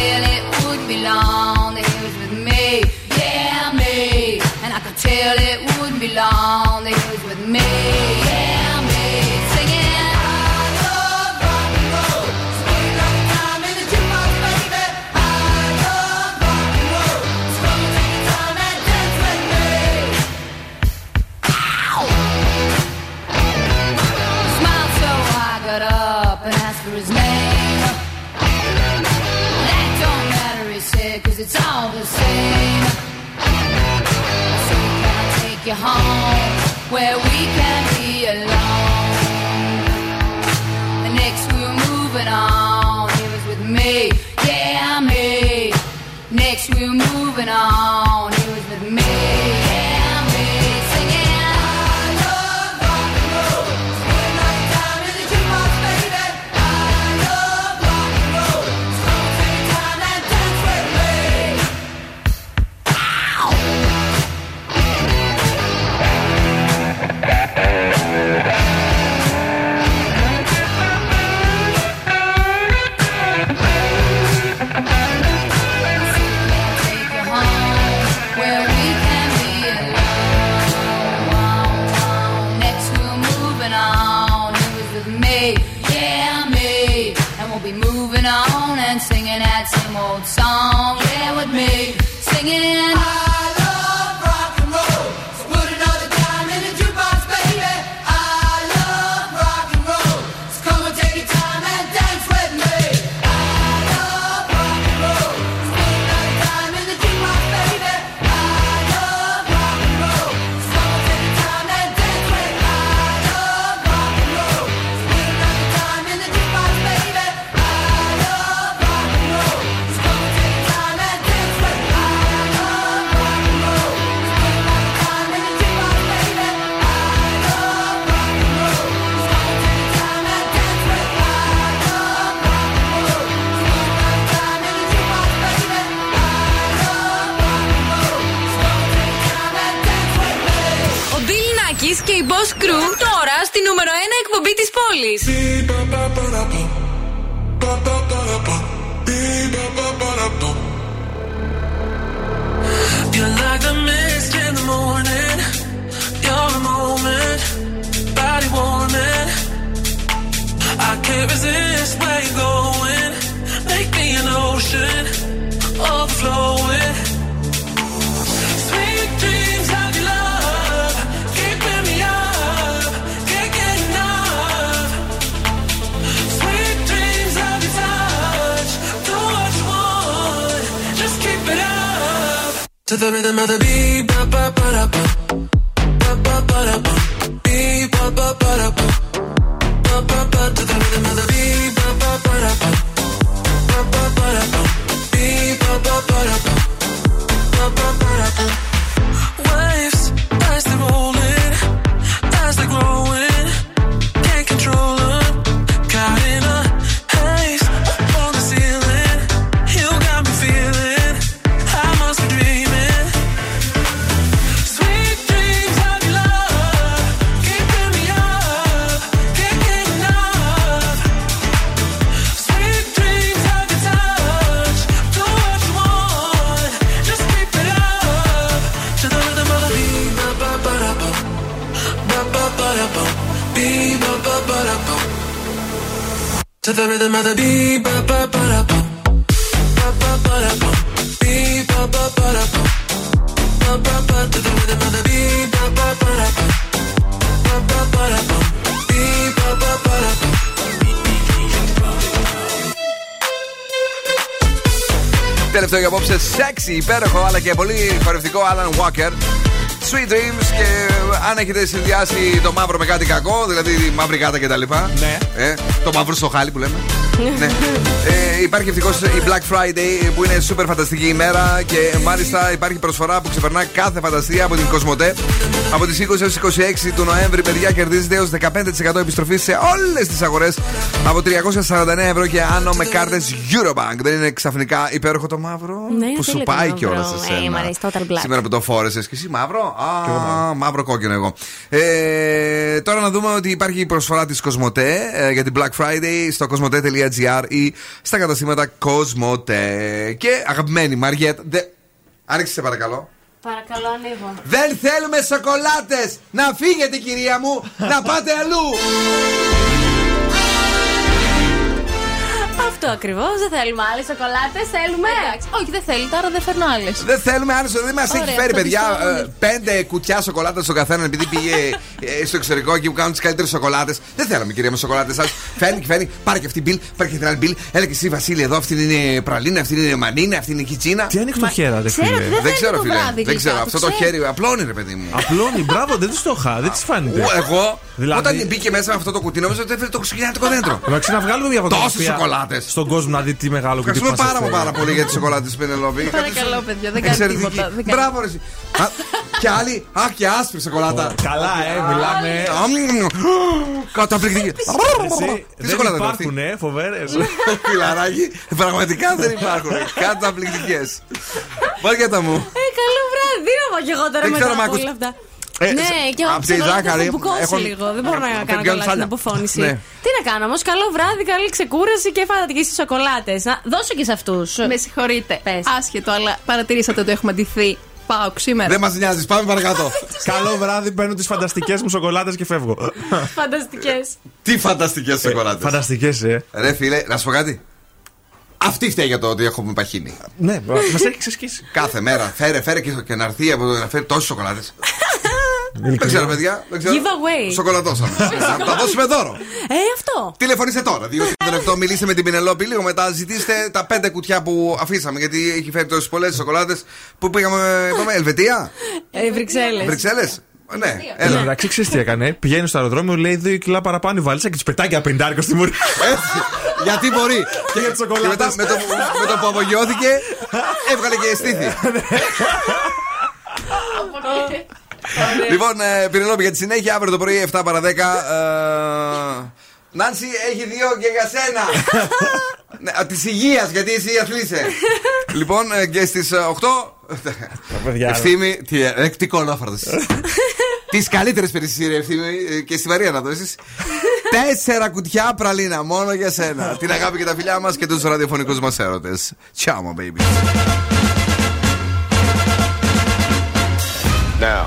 Till it would be long that he was with me, yeah me. And I could tell it would be long that he was with me, yeah me. Singing I love rock and roll, so put it all the time in the jukebox, baby. I love rock and roll, so come and take your time and dance with me. Ow! Smiled so I got up and asked for his name. Don't matter. home where we can be alone. And next we're moving on. It was with me, yeah, me. Next we're moving on. It was with me, yeah, me. Singing, I love rock and roll. Spend all your time in the jukebox, baby. I love rock and roll. So take your time and dance with me. Same old song, yeah, with me singing. I love rock and roll. So put another dime in the jukebox, baby. I love rock and roll. So come and take your time and dance with me. I love rock and roll. So put another dime in the jukebox, baby. I love rock and roll. So come and take your time and dance with me. I love rock and roll. So put another dime in the jukebox, baby. I love rock and roll. Ο Bill Nakis και η Boss Crew τώρα στη νούμερο ένα εκπομπή της πόλης. You're like the mist in the morning. You're a moment, body warming. I can't resist where you're going. Make me an ocean, overflowing. Sweet dreams of your love, keeping me up, can't get enough. Sweet dreams of your touch, do what you want, just keep it up. To the rhythm of the beat, ba ba ba da ba, ba ba ba da ba, beat ba ba ba da ba, ba ba ba. To the rhythm of the beat, ba ba ba da ba, ba ba ba da ba, beat ba ba ba da ba, ba ba ba da ba. Waves as they rolling, as they growing, can't control 'em. Caught in a haze up on the ceiling, you got me feeling I must be dreaming. Sweet dreams of your love, keeping me up, can't get enough. Sweet dreams of your touch, do what you want, just keep it up. To the rhythm of the beat, ba ba ba da ba, ba ba ba da ba, beat ba ba ba da ba. To the rhythm of the beat, ba ba ba da ba, ba ba ba da ba, beat ba ba ba da ba, ba ba ba. To the rhythm of the beat, ba ba ba da ba, ba ba ba da ba, beat ba ba ba da ba. Τελευταίο για απόψε, sexy, υπέροχο αλλά και πολύ χορευτικό Alan Walker. Sweet Dreams, και αν έχετε συνδυάσει το μαύρο με κάτι κακό, δηλαδή μαύρη γάτα κτλ. Ναι. Ε, το μαύρο στο χάλι που λέμε. Ναι. Ε, υπάρχει ευτυχώς η Black Friday που είναι super φανταστική ημέρα και μάλιστα υπάρχει προσφορά που ξεπερνά κάθε φανταστία από την Cosmote. Από τις είκοσι έως είκοσι έξι του Νοέμβρη, παιδιά, κερδίζετε έως δεκαπέντε τοις εκατό επιστροφή σε όλες τις αγορές από τριακόσια σαράντα εννέα ευρώ και άνω με κάρτες Eurobank. Δεν είναι ξαφνικά υπέροχο το μαύρο, ναι, που σου πάει κιόλας εσένα. Hey, σήμερα που το φόρεσες και εσύ μαύρο. Α, μαύρο κόκκινο εγώ. Ε, τώρα να δούμε ότι υπάρχει η προσφορά της Cosmote ε, για την Black Friday στο cosmote τελεία gr ή στα καταστήματα Cosmote. Και αγαπημένη Μαριέτα, δε... άνοιξε παρακαλώ. Παρακαλώ, ανοίγω. Δεν θέλουμε σοκολάτες! Να φύγετε, κυρία μου, να πάτε αλλού! Αυτό ακριβώς. Δεν θέλουμε άλλες σοκολάτες, θέλουμε. Εντάξει. Όχι, δεν θέλει, τώρα δεν φέρνω άλλες. Δεν θέλουμε άλλες, δεν μας έχει φέρει, παιδιά. Πέντε κουτιά σοκολάτα στον καθένα, επειδή πήγε στο εξωτερικό και που κάνουν τις καλύτερες σοκολάτες. Δεν θέλαμε, κυρία μου, σοκολάτες σας. Φέρνει και φέρνει. Πάρε και αυτή την Μπιλ, πάρε και την άλλη Μπιλ. Έλα και εσύ, Βασίλη, εδώ αυτή είναι πραλίνα, αυτή είναι μανίνα, αυτή είναι κιτσίνα. Τι ανοίξει το χέρι, δεν ξέρω. Δεν ξέρω, φίλε. Δεν ξέρω. Αυτό το χέρι απλώνει, ρε παιδί μου. Απλώνει, μπράβο, δεν τη το είχα, δεν τη φάνηκε. Εγώ όταν μπήκε μέσα με αυτό το κουτί, νόμιζα ότι έφερε το χριστιανικό δέντρο. Να βγάλουμε μια φωτογραφία στον κόσμο να δει τι μεγάλο κουτί μας. Ευχαριστούμε πάρα πάρα πολύ για τις σοκολάτες, Πενελόπη. Παρακαλώ, παιδιά, δεν κάνει τίποτα. Μπράβο, ρε. Και άλλη, αχ, και άσπρη σοκολάτα. Καλά, ε, μιλάμε. Καταπληκτική. Τι σοκολάτα είναι αυτή? Δεν υπάρχουν, φοβέρες. Φιλαράκι, πραγματικά δεν υπάρχουν. Καταπληκτικές. Βάρκετα μου. Ε, καλό βράδυ, όμω και εγώ τώρα μετά από όλα αυτά. Ε, ναι, και εγώ θα μπουκώσει λίγο. Δεν μπορώ να κάνω καλά την αποφώνηση. Τι να κάνω όμως, καλό βράδυ, καλή ξεκούραση και φανταστική στις σοκολάτες. Να δώσω και σε αυτούς. Με συγχωρείτε. Άσχετο, αλλά παρατηρήσατε ότι έχουμε ντυθεί. Πάω σήμερα. Δεν μας νοιάζει, πάμε παρακάτω. Καλό βράδυ, παίρνω τις φανταστικές μου σοκολάτες και φεύγω. Φανταστικές. Τι φανταστικές σοκολάτες. Φανταστικές, ε. Ρε φίλε, να σου πω κάτι. Αυτή φταίει για το ότι έχουμε παχύνει. Ναι, μας έχει ξεσκίσει. Κάθε μέρα φέρε, φέρε και να έρθει από το να φέρει τόσες σοκολάτες. Δεν ξέρω, παιδιά. Giveaway. Σοκολατώσαμε. Θα τα δώσουμε δώρο. Ε, αυτό. Τηλεφωνήστε τώρα. δύο τρία επτά, μιλήστε με την Πινελόπη λίγο μετά. Ζητήστε τα πέντε κουτιά που αφήσαμε. Γιατί έχει φέρει τόσες πολλές σοκολάτες. Πού πήγαμε, είπαμε, Ελβετία. Βρυξέλλες. Βρυξέλλες. Ναι, έλα. Εντάξει, ξέρεις τι έκανε. Πηγαίνει στο αεροδρόμιο, λέει δύο κιλά παραπάνω η βαλίτσα και τη πετάει για πενήντα στη μούρη. Γιατί μπορεί. Και για τι σοκολάτες. Μετά με το που απογειώθηκε, έβγαλε και στήθη. Λοιπόν, Πινελόπη, για τη συνέχεια αύριο το πρωί εφτά παρά δέκα. Νάνση, έχει δύο και για σένα. Τη υγεία, γιατί εσύ αθλείσαι. Λοιπόν, και στις οκτώ. Ευθύμη, εκτικό λόφαρτο. Τι καλύτερε περισσότερε, Ευθύμη, και στη Μαρία να δώσει. Τέσσερα κουτιά πραλίνα, μόνο για σένα. Την αγάπη και τα φιλιά μα και τους ραδιοφωνικούς μας έρωτες. Ciao, baby. Now.